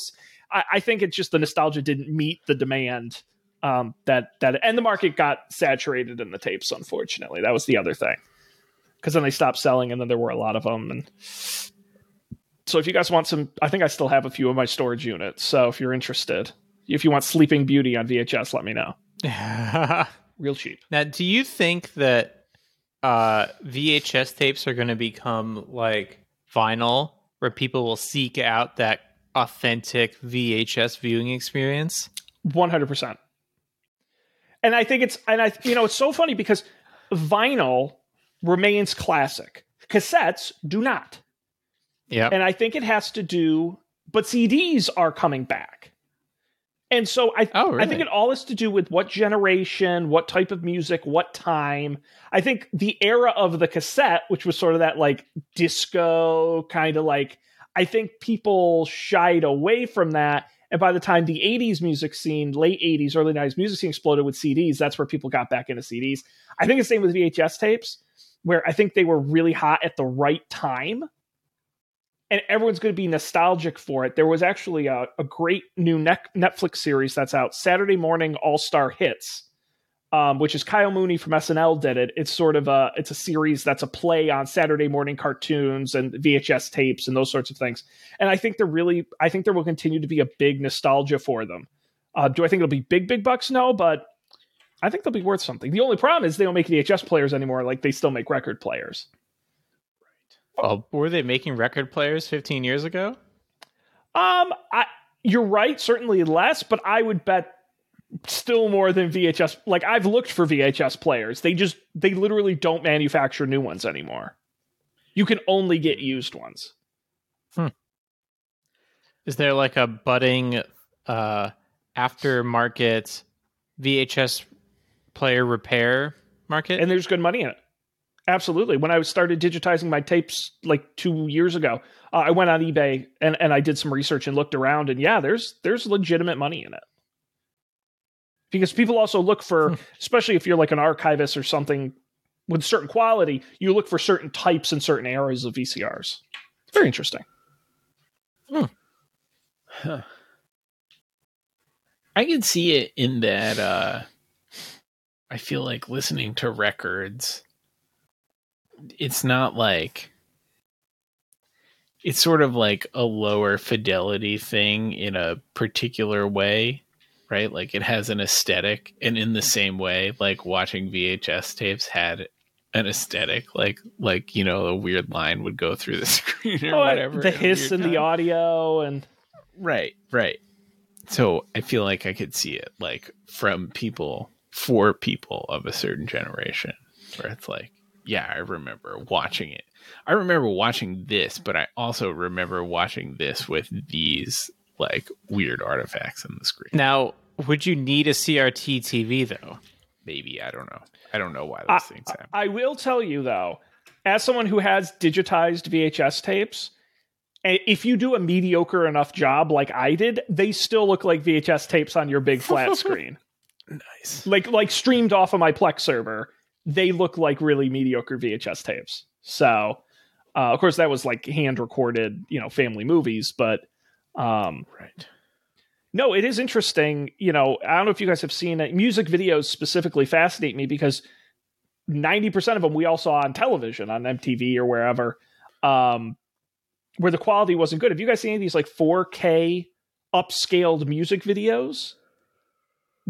I think it's just the nostalgia didn't meet the demand. And the market got saturated in the tapes, unfortunately. That was the other thing, because then they stopped selling, and then there were a lot of them. And so if you guys want some, I think I still have a few of my storage units, so if you're interested, if you want Sleeping Beauty on VHS, let me know. Real cheap. Now, do you think that VHS tapes are going to become like vinyl, where people will seek out that authentic VHS viewing experience? 100%. And I think it's so funny because vinyl remains classic. Cassettes do not. Yeah. And I think it has to do, but CDs are coming back. And so I think it all has to do with what generation, what type of music, what time. I think the era of the cassette, which was sort of that like disco kind of like, I think people shied away from that. And by the time the 80s music scene, late 80s, early 90s music scene exploded with CDs, that's where people got back into CDs. I think it's the same with VHS tapes, where I think they were really hot at the right time. And everyone's going to be nostalgic for it. There was actually a great new Netflix series that's out, Saturday Morning All-Star Hits, which is Kyle Mooney from SNL did it. It's sort of it's a series that's a play on Saturday morning cartoons and VHS tapes and those sorts of things. And I think there will continue to be a big nostalgia for them. Do I think it'll be big bucks? No, but I think they'll be worth something. The only problem is they don't make VHS players anymore. Like they still make record players. Right. Were they making record players 15 years ago? You're right. Certainly less, but I would bet still more than VHS. Like I've looked for VHS players. They literally don't manufacture new ones anymore. You can only get used ones. Is there like a budding aftermarket VHS player repair market? And there's good money in it. Absolutely. When I started digitizing my tapes like 2 years ago, I went on eBay and I did some research and looked around, and yeah, there's legitimate money in it. Because people also look for, especially if you're like an archivist or something with certain quality, you look for certain types and certain eras of VCRs. It's very interesting. Huh. I can see it in that I feel like listening to records, it's not like... It's sort of like a lower fidelity thing in a particular way. Right? Like it has an aesthetic, and in the same way, like watching VHS tapes had an aesthetic, like, you know, a weird line would go through the screen or whatever. The hiss and the audio and. Right. So I feel like I could see it like from people for people of a certain generation where it's like, yeah, I remember watching it. I remember watching this, but I also remember watching this with these like weird artifacts on the screen. Now, would you need a CRT TV though? Maybe. I don't know. I don't know why those things happen. I will tell you though, as someone who has digitized VHS tapes, if you do a mediocre enough job like I did, they still look like VHS tapes on your big flat screen. Nice. Like streamed off of my Plex server, they look like really mediocre VHS tapes. So, of course, that was like hand recorded, you know, family movies. But right. No, it is interesting. You know, I don't know if you guys have seen it. Music videos specifically fascinate me because 90% of them we all saw on television, on MTV or wherever, where the quality wasn't good. Have you guys seen any of these like 4K upscaled music videos?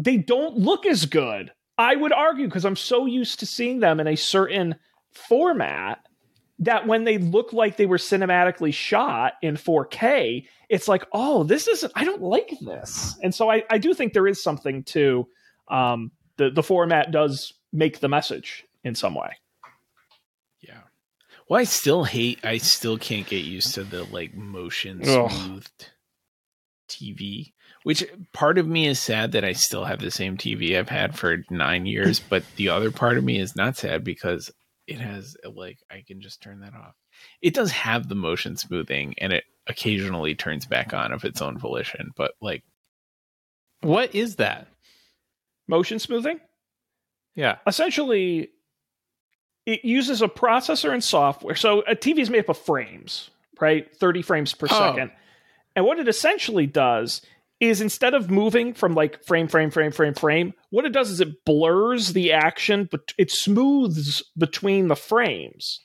They don't look as good, I would argue, because I'm so used to seeing them in a certain format that when they look like they were cinematically shot in 4K, it's like, oh, this isn't, I don't like this. And so I do think there is something to the format does make the message in some way. Yeah. Well, I still can't get used to the like motion smoothed TV, which part of me is sad that I still have the same TV I've had for 9 years. But the other part of me is not sad because it has like, I can just turn that off. It does have the motion smoothing and it occasionally turns back on of its own volition. But like, what is that? Motion smoothing? Yeah. Essentially, it uses a processor and software. So a TV is made up of frames, right? 30 frames per second. And what it essentially does is instead of moving from like frame, what it does is it blurs the action, but it smooths between the frames.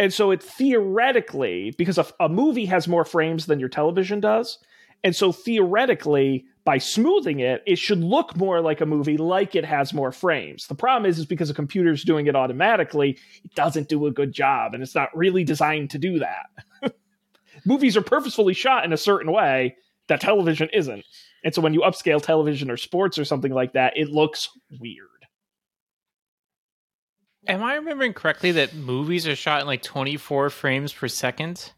And so it theoretically, because a movie has more frames than your television does, and so theoretically, by smoothing it, it should look more like a movie, like it has more frames. The problem is because a computer's doing it automatically, it doesn't do a good job, and it's not really designed to do that. Movies are purposefully shot in a certain way that television isn't. And so when you upscale television or sports or something like that, it looks weird. Am I remembering correctly that movies are shot in like 24 frames per second?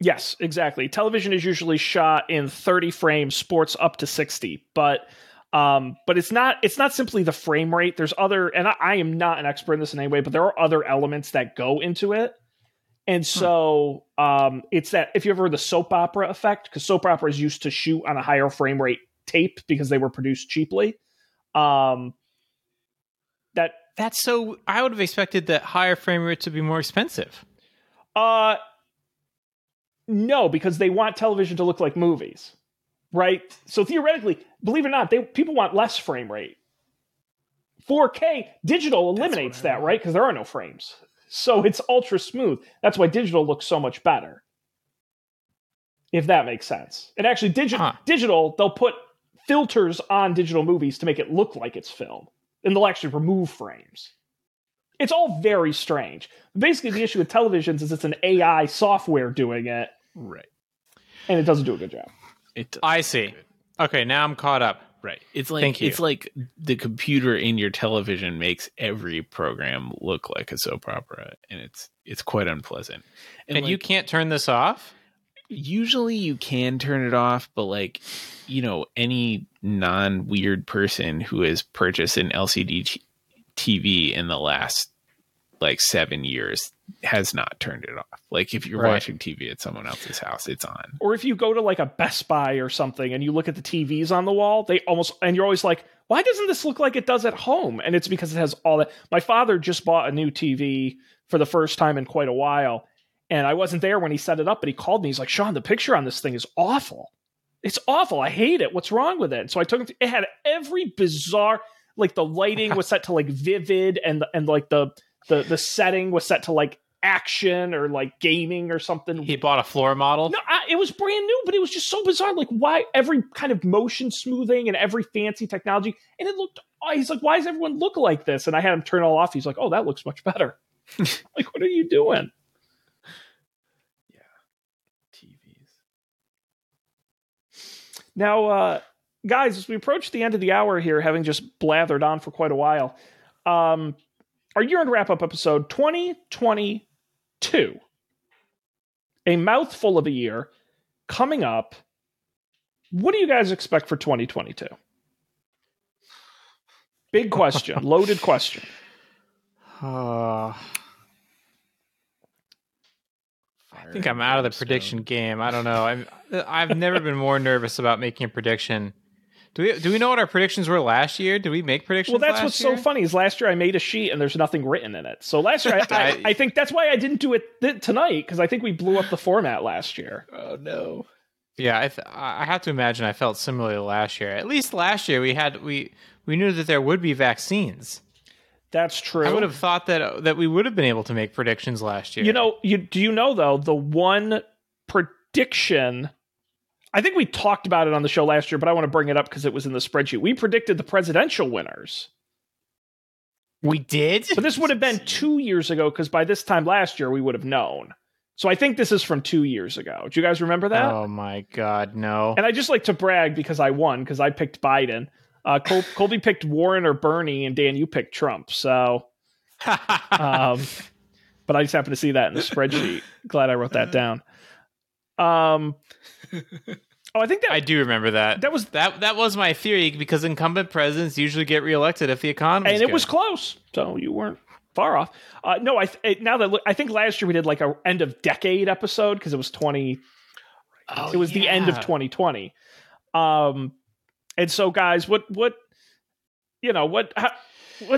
Yes, exactly. Television is usually shot in 30 frames, sports up to 60. But it's not simply the frame rate. There's other, and I am not an expert in this in any way, but there are other elements that go into it. And so it's that, if you ever heard the soap opera effect, because soap operas used to shoot on a higher frame rate tape because they were produced cheaply. That's so, I would have expected that higher frame rates would be more expensive. No, because they want television to look like movies, right? So theoretically, believe it or not, people want less frame rate. 4K digital eliminates that, right? Because there are no frames. So it's ultra smooth. That's why digital looks so much better. If that makes sense. And actually, digital, they'll put filters on digital movies to make it look like it's film. And they'll actually remove frames. It's all very strange. Basically, the issue with televisions is it's an AI software doing it. Right. And it doesn't do a good job. I see. Okay, now I'm caught up. Right. It's like Thank you. It's like the computer in your television makes every program look like a soap opera, and it's quite unpleasant. And like, you can't turn this off? Usually you can turn it off, but like, you know, any non-weird person who has purchased an LCD TV in the last like 7 years has not turned it off. Like if you're watching TV at someone else's house, it's on. Or if you go to like a Best Buy or something and you look at the TVs on the wall, and you're always like, why doesn't this look like it does at home? And it's because it has all that. My father just bought a new TV for the first time in quite a while. And I wasn't there when he set it up, but he called me. He's like, Sean, the picture on this thing is awful. It's awful. I hate it. What's wrong with it? And so I took him it had every bizarre, like the lighting was set to like vivid and like the setting was set to like action or like gaming or something. He bought a floor model. No, it was brand new, but it was just so bizarre. Like why every kind of motion smoothing and every fancy technology. And it looked, he's like, why does everyone look like this? And I had him turn it all off. He's like, oh, that looks much better. Like, what are you doing? Yeah. TVs. Now, guys, as we approach the end of the hour here, having just blathered on for quite a while, our year-end wrap-up episode 2022, a mouthful of a year coming up. What do you guys expect for 2022? Big question, loaded question. I think I'm out of the prediction game. I don't know. I've never been more nervous about making a prediction. Do we know what our predictions were last year? Did we make predictions? Well, that's what's so funny is last year I made a sheet and there's nothing written in it. So last year, I think that's why I didn't do it tonight, because I think we blew up the format last year. Oh no. Yeah, I have to imagine I felt similarly last year. At least last year we knew that there would be vaccines. That's true. I would have thought that we would have been able to make predictions last year. You know, though, the one prediction, I think we talked about it on the show last year, but I want to bring it up because it was in the spreadsheet. We predicted the presidential winners. We did? But this would have been 2 years ago, because by this time last year, we would have known. So I think this is from 2 years ago. Do you guys remember that? Oh, my God, no. And I just like to brag because I won, because I picked Biden. Colby picked Warren or Bernie, and Dan, you picked Trump. So, but I just happened to see that in the spreadsheet. Glad I wrote that down. I think that I do remember that. That was my theory, because incumbent presidents usually get reelected if the economy and it was close. So you weren't far off. No, I think last year we did like a end of decade episode because it was the end of 2020. And so, guys, what's going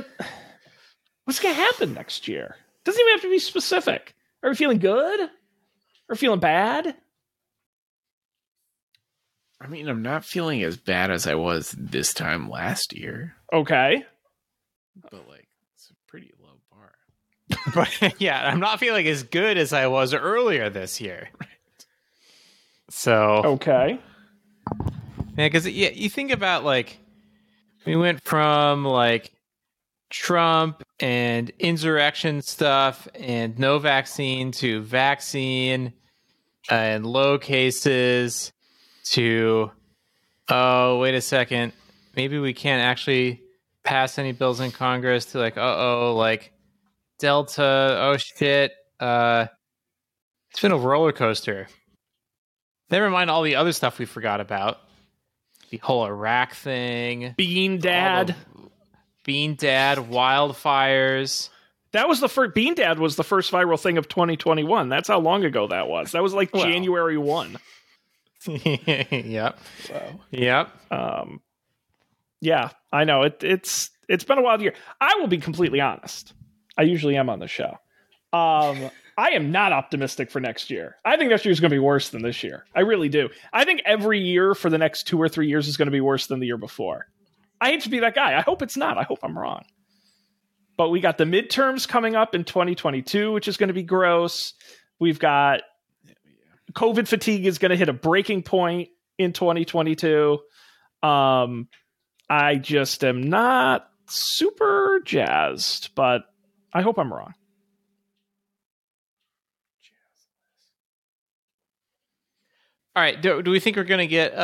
to happen next year? Doesn't even have to be specific. Are we feeling good? Or feeling bad? I mean, I'm not feeling as bad as I was this time last year. Okay. But like, it's a pretty low bar. But yeah, I'm not feeling as good as I was earlier this year. Right. So. Okay. Yeah, because you think about, like, we went from, like, Trump and insurrection stuff and no vaccine to vaccine and low cases to, oh, wait a second, maybe we can't actually pass any bills in Congress to, like, uh-oh, like, Delta, oh, shit. It's been a roller coaster. Never mind all the other stuff we forgot about. The whole Iraq thing. Bean Dad, wildfires. That was the first. Bean Dad was the first viral thing of 2021. That's how long ago that was. That was like January 1. Yep. Wow. Yep. Yeah, I know. It's been a wild year. I will be completely honest. I usually am on the show. I am not optimistic for next year. I think next year is going to be worse than this year. I really do. I think every year for the next 2 or 3 years is going to be worse than the year before. I hate to be that guy. I hope it's not. I hope I'm wrong. But we got the midterms coming up in 2022, which is going to be gross. We've got COVID fatigue is going to hit a breaking point in 2022. I just am not super jazzed, but I hope I'm wrong. All right. Do we think we're going to get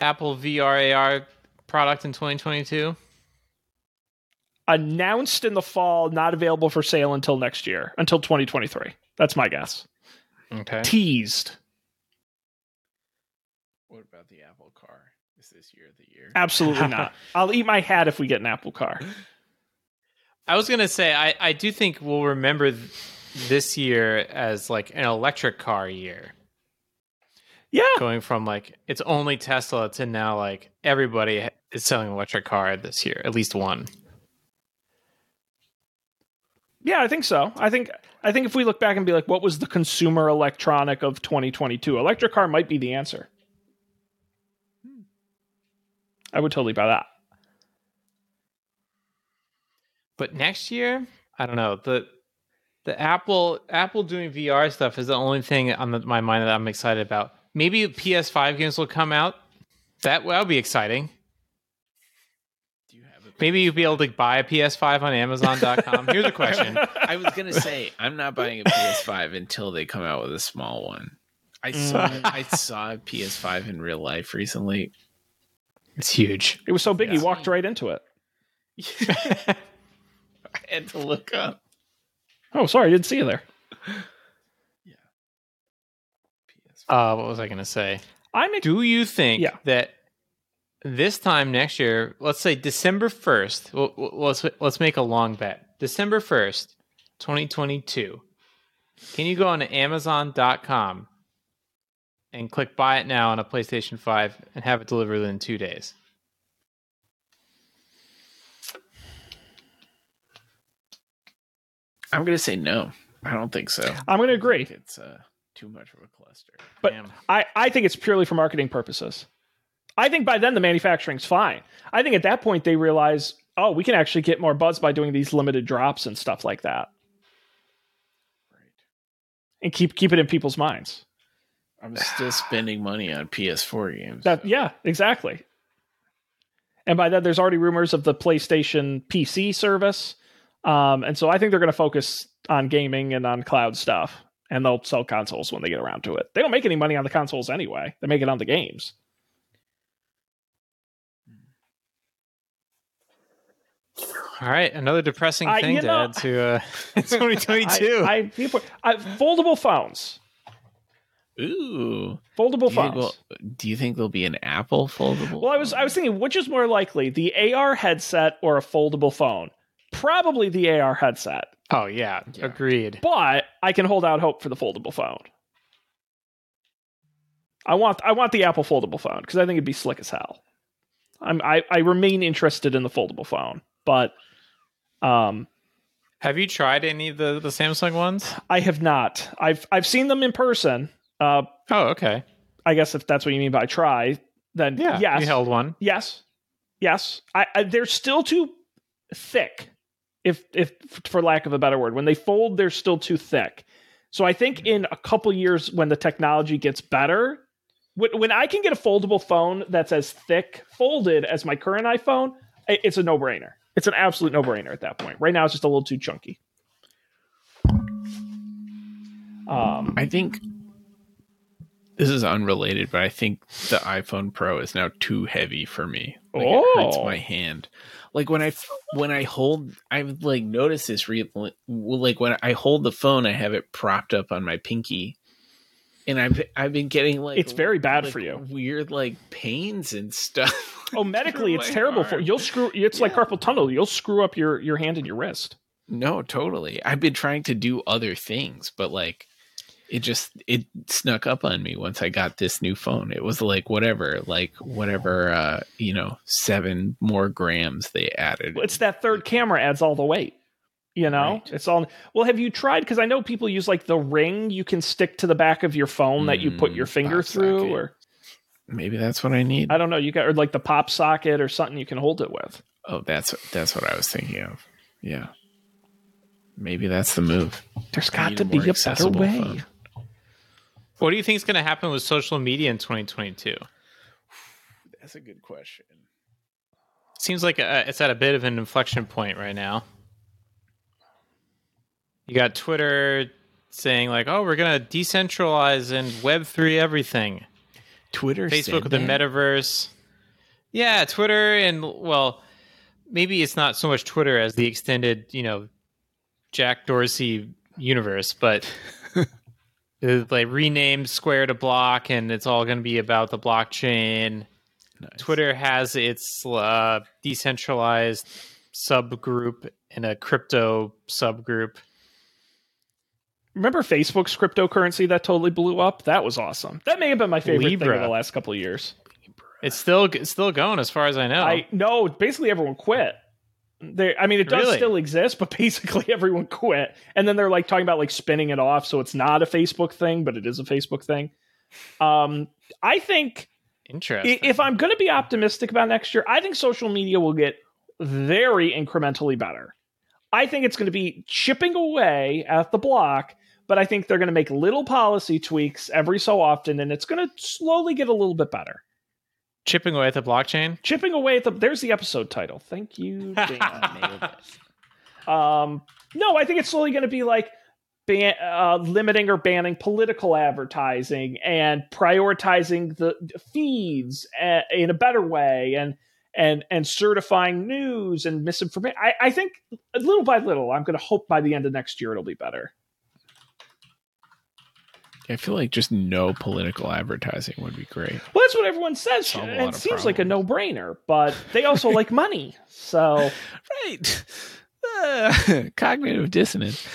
Apple VR AR product in 2022? Announced in the fall, not available for sale until next year, until 2023. That's my guess. Okay. Teased. What about the Apple Car? Is this year the year? Absolutely not. I'll eat my hat if we get an Apple Car. I was going to say, I do think we'll remember this year as like an electric car year. Yeah. Going from like, it's only Tesla to now like everybody is selling an electric car this year, at least one. Yeah, I think so. I think if we look back and be like, what was the consumer electronic of 2022? Electric car might be the answer. I would totally buy that. But next year, I don't know. The Apple doing VR stuff is the only thing on my mind that I'm excited about. Maybe PS5 games will come out. That'll be exciting. Do you have a PS5? Maybe you'll be able to buy a PS5 on Amazon.com. Here's a question. I was going to say, I'm not buying a PS5 until they come out with a small one. I saw a PS5 in real life recently. It's huge. It was so big, he walked right into it. I had to look up. Oh, sorry, I didn't see you there. Yeah. What was I going to say? Do you think that this time next year, let's say December 1st, let's make a long bet. December 1st, 2022. Can you go on to Amazon.com and click buy it now on a PlayStation 5 and have it delivered within 2 days? I'm going to say no. I don't think so. I'm going to agree. I think it's too much of a cluster. But I think it's purely for marketing purposes. I think by then the manufacturing's fine. I think at that point they realize, oh, we can actually get more buzz by doing these limited drops and stuff like that. Right. And keep it in people's minds. I'm still spending money on PS4 games. Yeah, exactly. And by that, there's already rumors of the PlayStation PC service. And so I think they're going to focus on gaming and on cloud stuff, and they'll sell consoles when they get around to it. They don't make any money on the consoles anyway. They make it on the games. All right. Another depressing thing to add to 2022. Foldable phones. Ooh. Foldable phones. Do you think there'll be an Apple foldable? Well, I was thinking, which is more likely, the AR headset or a foldable phone? Probably the AR headset. Oh, yeah. Agreed. But I can hold out hope for the foldable phone. I want the Apple foldable phone because I think it'd be slick as hell. I remain interested in the foldable phone, but have you tried any of the Samsung ones? I have not. I've seen them in person. Okay. I guess if that's what you mean by try, then yes. You held one. Yes. They're still too thick. If for lack of a better word, when they fold, they're still too thick. So I think in a couple years when the technology gets better, when I can get a foldable phone that's as thick folded as my current iPhone, it's a no-brainer. It's an absolute no-brainer at that point. Right now, it's just a little too chunky. I think this is unrelated, but I think the iPhone Pro is now too heavy for me. Like, it hurts my hand. Like when I hold, I've like noticed this. Like when I hold the phone, I have it propped up on my pinky, and I've been getting like it's very bad for you. Weird like pains and stuff. Oh, medically, it's terrible for you. You'll screw. It's like carpal tunnel. You'll screw up your hand and your wrist. No, totally. I've been trying to do other things, but like it snuck up on me once I got this new phone. It was like whatever, 7 more grams they added. Well, it's that third camera adds all the weight, you know, right. It's all, well, have you tried? Cause I know people use like the ring you can stick to the back of your phone that you put your finger through socket. Or maybe that's what I need. I don't know. You got, or like the pop socket or something you can hold it with. Oh, that's what I was thinking of. Yeah. Maybe that's the move. There's got to be a better way. Phone. What do you think is going to happen with social media in 2022? That's a good question. Seems like it's at a bit of an inflection point right now. You got Twitter saying like, "Oh, we're going to decentralize and Web3 everything." Twitter, Facebook with the metaverse. Yeah, Twitter and maybe it's not so much Twitter as the extended, Jack Dorsey universe, but they renamed Square to Block, and it's all going to be about the blockchain. Nice. Twitter has its decentralized subgroup and a crypto subgroup. Remember Facebook's cryptocurrency that totally blew up? That was awesome. That may have been my favorite thing of the last couple of years. It's still going, as far as I know. Basically everyone quit. It does still exist, but basically everyone quit. And then they're like talking about like spinning it off. So it's not a Facebook thing, but it is a Facebook thing. I think interesting. If I'm going to be optimistic about next year, I think social media will get very incrementally better. I think it's going to be chipping away at the block, but I think they're going to make little policy tweaks every so often. And it's going to slowly get a little bit better. Chipping away at the blockchain? There's the episode title. Thank you, Dan. No, I think it's slowly going to be like, limiting or banning political advertising and prioritizing the feeds in a better way, and certifying news and misinformation. I think little by little, I'm going to hope by the end of next year, it'll be better. I feel like just no political advertising would be great. Well, that's what everyone says. It seems like a no-brainer, but they also like money. So, right. Cognitive dissonance.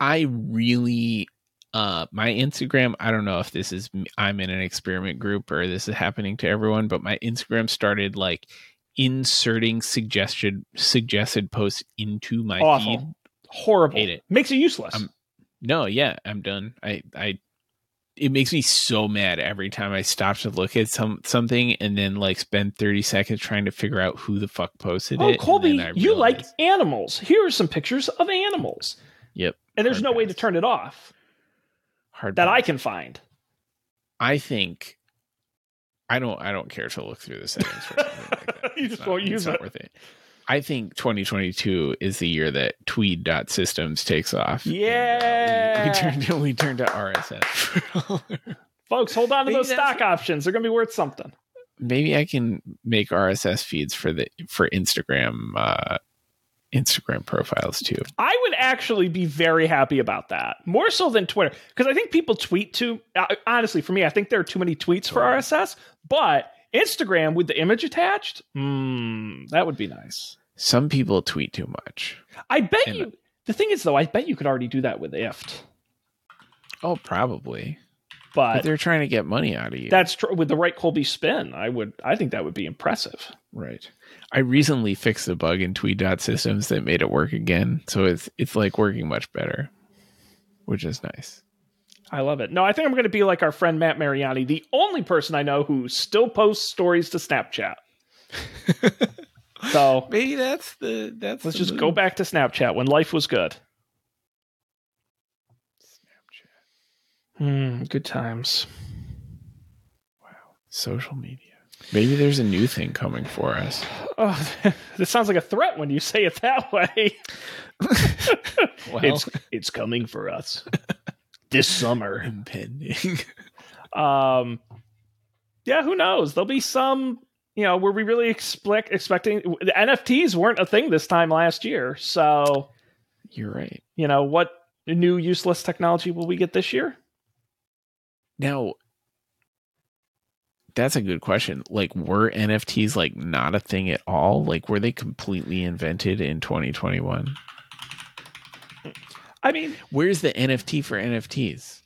I really, my Instagram, I don't know if this is, I'm in an experiment group or this is happening to everyone, but my Instagram started like inserting suggested posts into my feed. Horrible. Hate it. Makes it useless. I'm done. It makes me so mad every time I stop to look at something and then like spend 30 seconds trying to figure out who the fuck posted it. Oh, Colby, you like animals. Here are some pictures of animals. Yep. And there's no way to turn it off that I can find. I think I don't care to look through the settings for something like that. You just won't use it. It's not worth it. I think 2022 is the year that tweed.systems takes off. Yeah. We turned to RSS. Folks, hold on to those stock options. They're going to be worth something. Maybe I can make RSS feeds for Instagram profiles too. I would actually be very happy about that. More so than Twitter, because I think people tweet too. Honestly, for me, I think there are too many tweets for RSS, but Instagram with the image attached? That would be nice. Some people tweet too much. I bet you... The thing is, though, I bet you could already do that with IFT. Oh, probably. But they're trying to get money out of you. That's true. With the right Colby spin, I think that would be impressive. Right. I recently fixed the bug in tweet.systems that made it work again. So it's like working much better, which is nice. I love it. No, I think I'm going to be like our friend Matt Mariani, the only person I know who still posts stories to Snapchat. So maybe let's just go back to Snapchat when life was good. Snapchat. Good times. Wow. Social media. Maybe there's a new thing coming for us. Oh, this sounds like a threat when you say it that way. Well, it's coming for us. This summer. Impending. Yeah, who knows? There'll be some, were we really expecting... The NFTs weren't a thing this time last year, so... You're right. What new useless technology will we get this year? Now, that's a good question. Like, were NFTs, like, not a thing at all? Like, were they completely invented in 2021? I mean, where's the NFT for NFTs?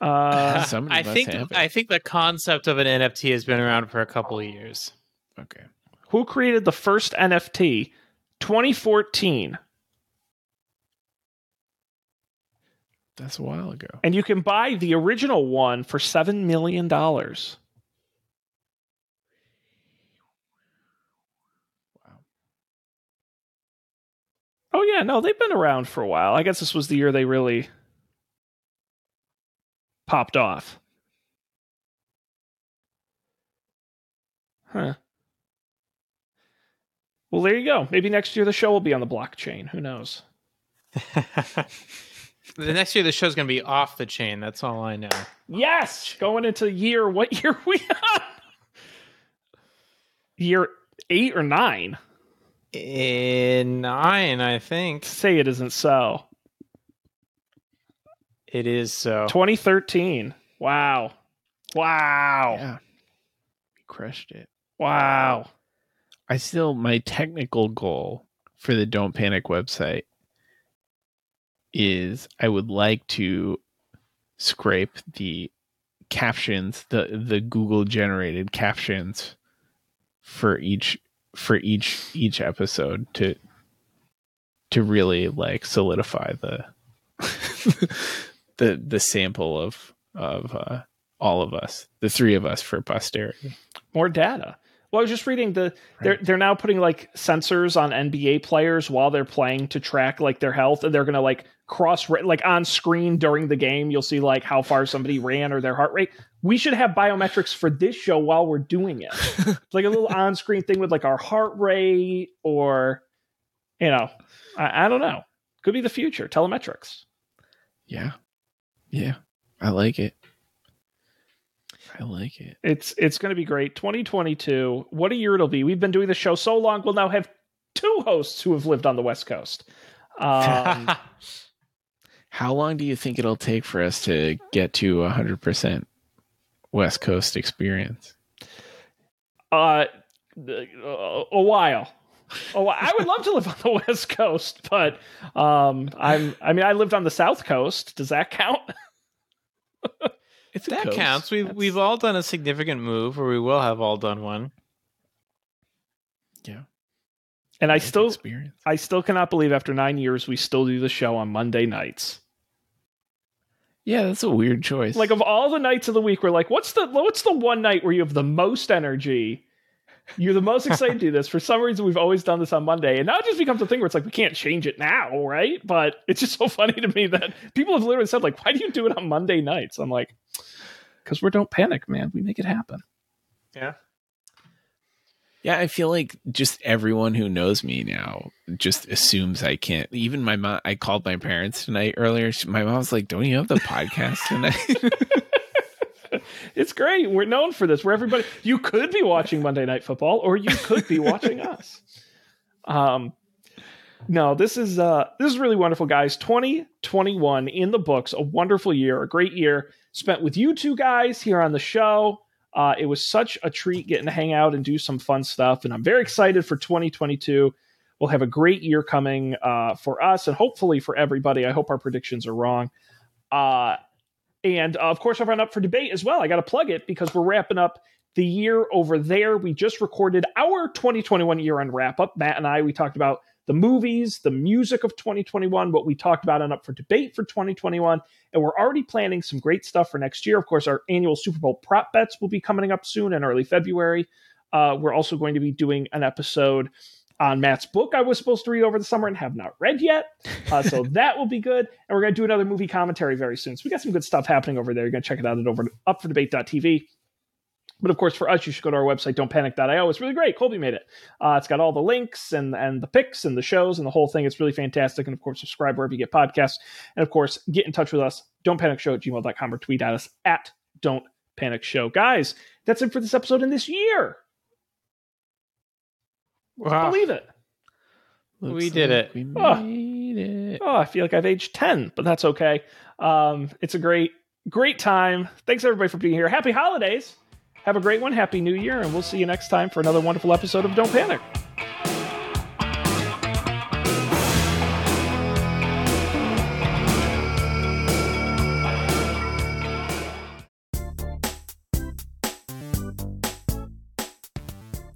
I think the concept of an NFT has been around for a couple of years. Okay. Who created the first NFT? 2014. That's a while ago. And you can buy the original one for $7 million. Wow. Oh, yeah, no, they've been around for a while. I guess this was the year they really popped off. Huh. Well, there you go. Maybe next year the show will be on the blockchain. Who knows? The next year the show's going to be off the chain. That's all I know. Yes! Going into what year are we on? Year 8 or 9. In 9, I think. Say it isn't so. It is so. 2013. Wow. Yeah. Crushed it. Wow. My technical goal for the Don't Panic website is I would like to scrape the captions, the Google generated captions for each episode to really like solidify the the sample of all of us, the three of us, for posterity. More data. Well, I was just reading they're now putting like sensors on NBA players while they're playing to track like their health, and they're going to like cross like on screen during the game. You'll see like how far somebody ran or their heart rate. We should have biometrics for this show while we're doing it. It's like a little on screen thing with like our heart rate or, I don't know. Could be the future. Telemetrics. Yeah. I like it. It's going to be great. 2022. What a year it'll be. We've been doing the show so long. We'll now have two hosts who have lived on the West Coast. How long do you think it'll take for us to get to 100% West Coast experience? A while. Oh, I would love to live on the West Coast, but I lived on the South Coast. Does that count? If that counts. We've all done a significant move, or we will have all done one. Yeah. And I still cannot believe after 9 years we still do the show on Monday nights. Yeah, that's a weird choice. Like, of all the nights of the week, we're like, what's the one night where you have the most energy? You're the most excited to do this. For some reason, we've always done this on Monday. And now it just becomes a thing where it's like, we can't change it now, right? But it's just so funny to me that people have literally said, like, why do you do it on Monday nights? I'm like, because we don't panic, man. We make it happen. Yeah. Yeah, I feel like just everyone who knows me now just assumes I can't. Even my mom, I called my parents tonight earlier. My mom's like, don't you have the podcast tonight? It's great. We're known for this. Where everybody, you could be watching Monday Night Football, or you could be watching us. No, this is really wonderful, guys. 2021 in the books, a wonderful year, a great year spent with you two guys here on the show. It was such a treat getting to hang out and do some fun stuff, and I'm very excited for 2022. We'll have a great year coming for us, and hopefully for everybody. I hope our predictions are wrong. And of course, I've run Up for Debate as well. I got to plug it because we're wrapping up the year over there. We just recorded our 2021 year-end wrap-up. Matt and I, we talked about the movies, the music of 2021, what we talked about on Up for Debate for 2021. And we're already planning some great stuff for next year. Of course, our annual Super Bowl prop bets will be coming up soon in early February. We're also going to be doing an episode on Matt's book I was supposed to read over the summer and have not read yet. So that will be good. And we're going to do another movie commentary very soon. So we got some good stuff happening over there. You're going to check it out at over upfordebate.tv. But of course, for us, you should go to our website, don'tpanic.io. It's really great. Colby made it. It's got all the links and the picks and the shows and the whole thing. It's really fantastic. And of course, subscribe wherever you get podcasts. And of course, get in touch with us, don'tpanicshow@gmail.com, or tweet at us at don'tpanicshow. Guys, that's it for this episode and this year. Wow. Believe it. We made it. Oh, I feel like I've aged 10, but that's okay. It's a great time. Thanks everybody for being here. Happy holidays. Have a great one. Happy New Year. And we'll see you next time for another wonderful episode of Don't Panic.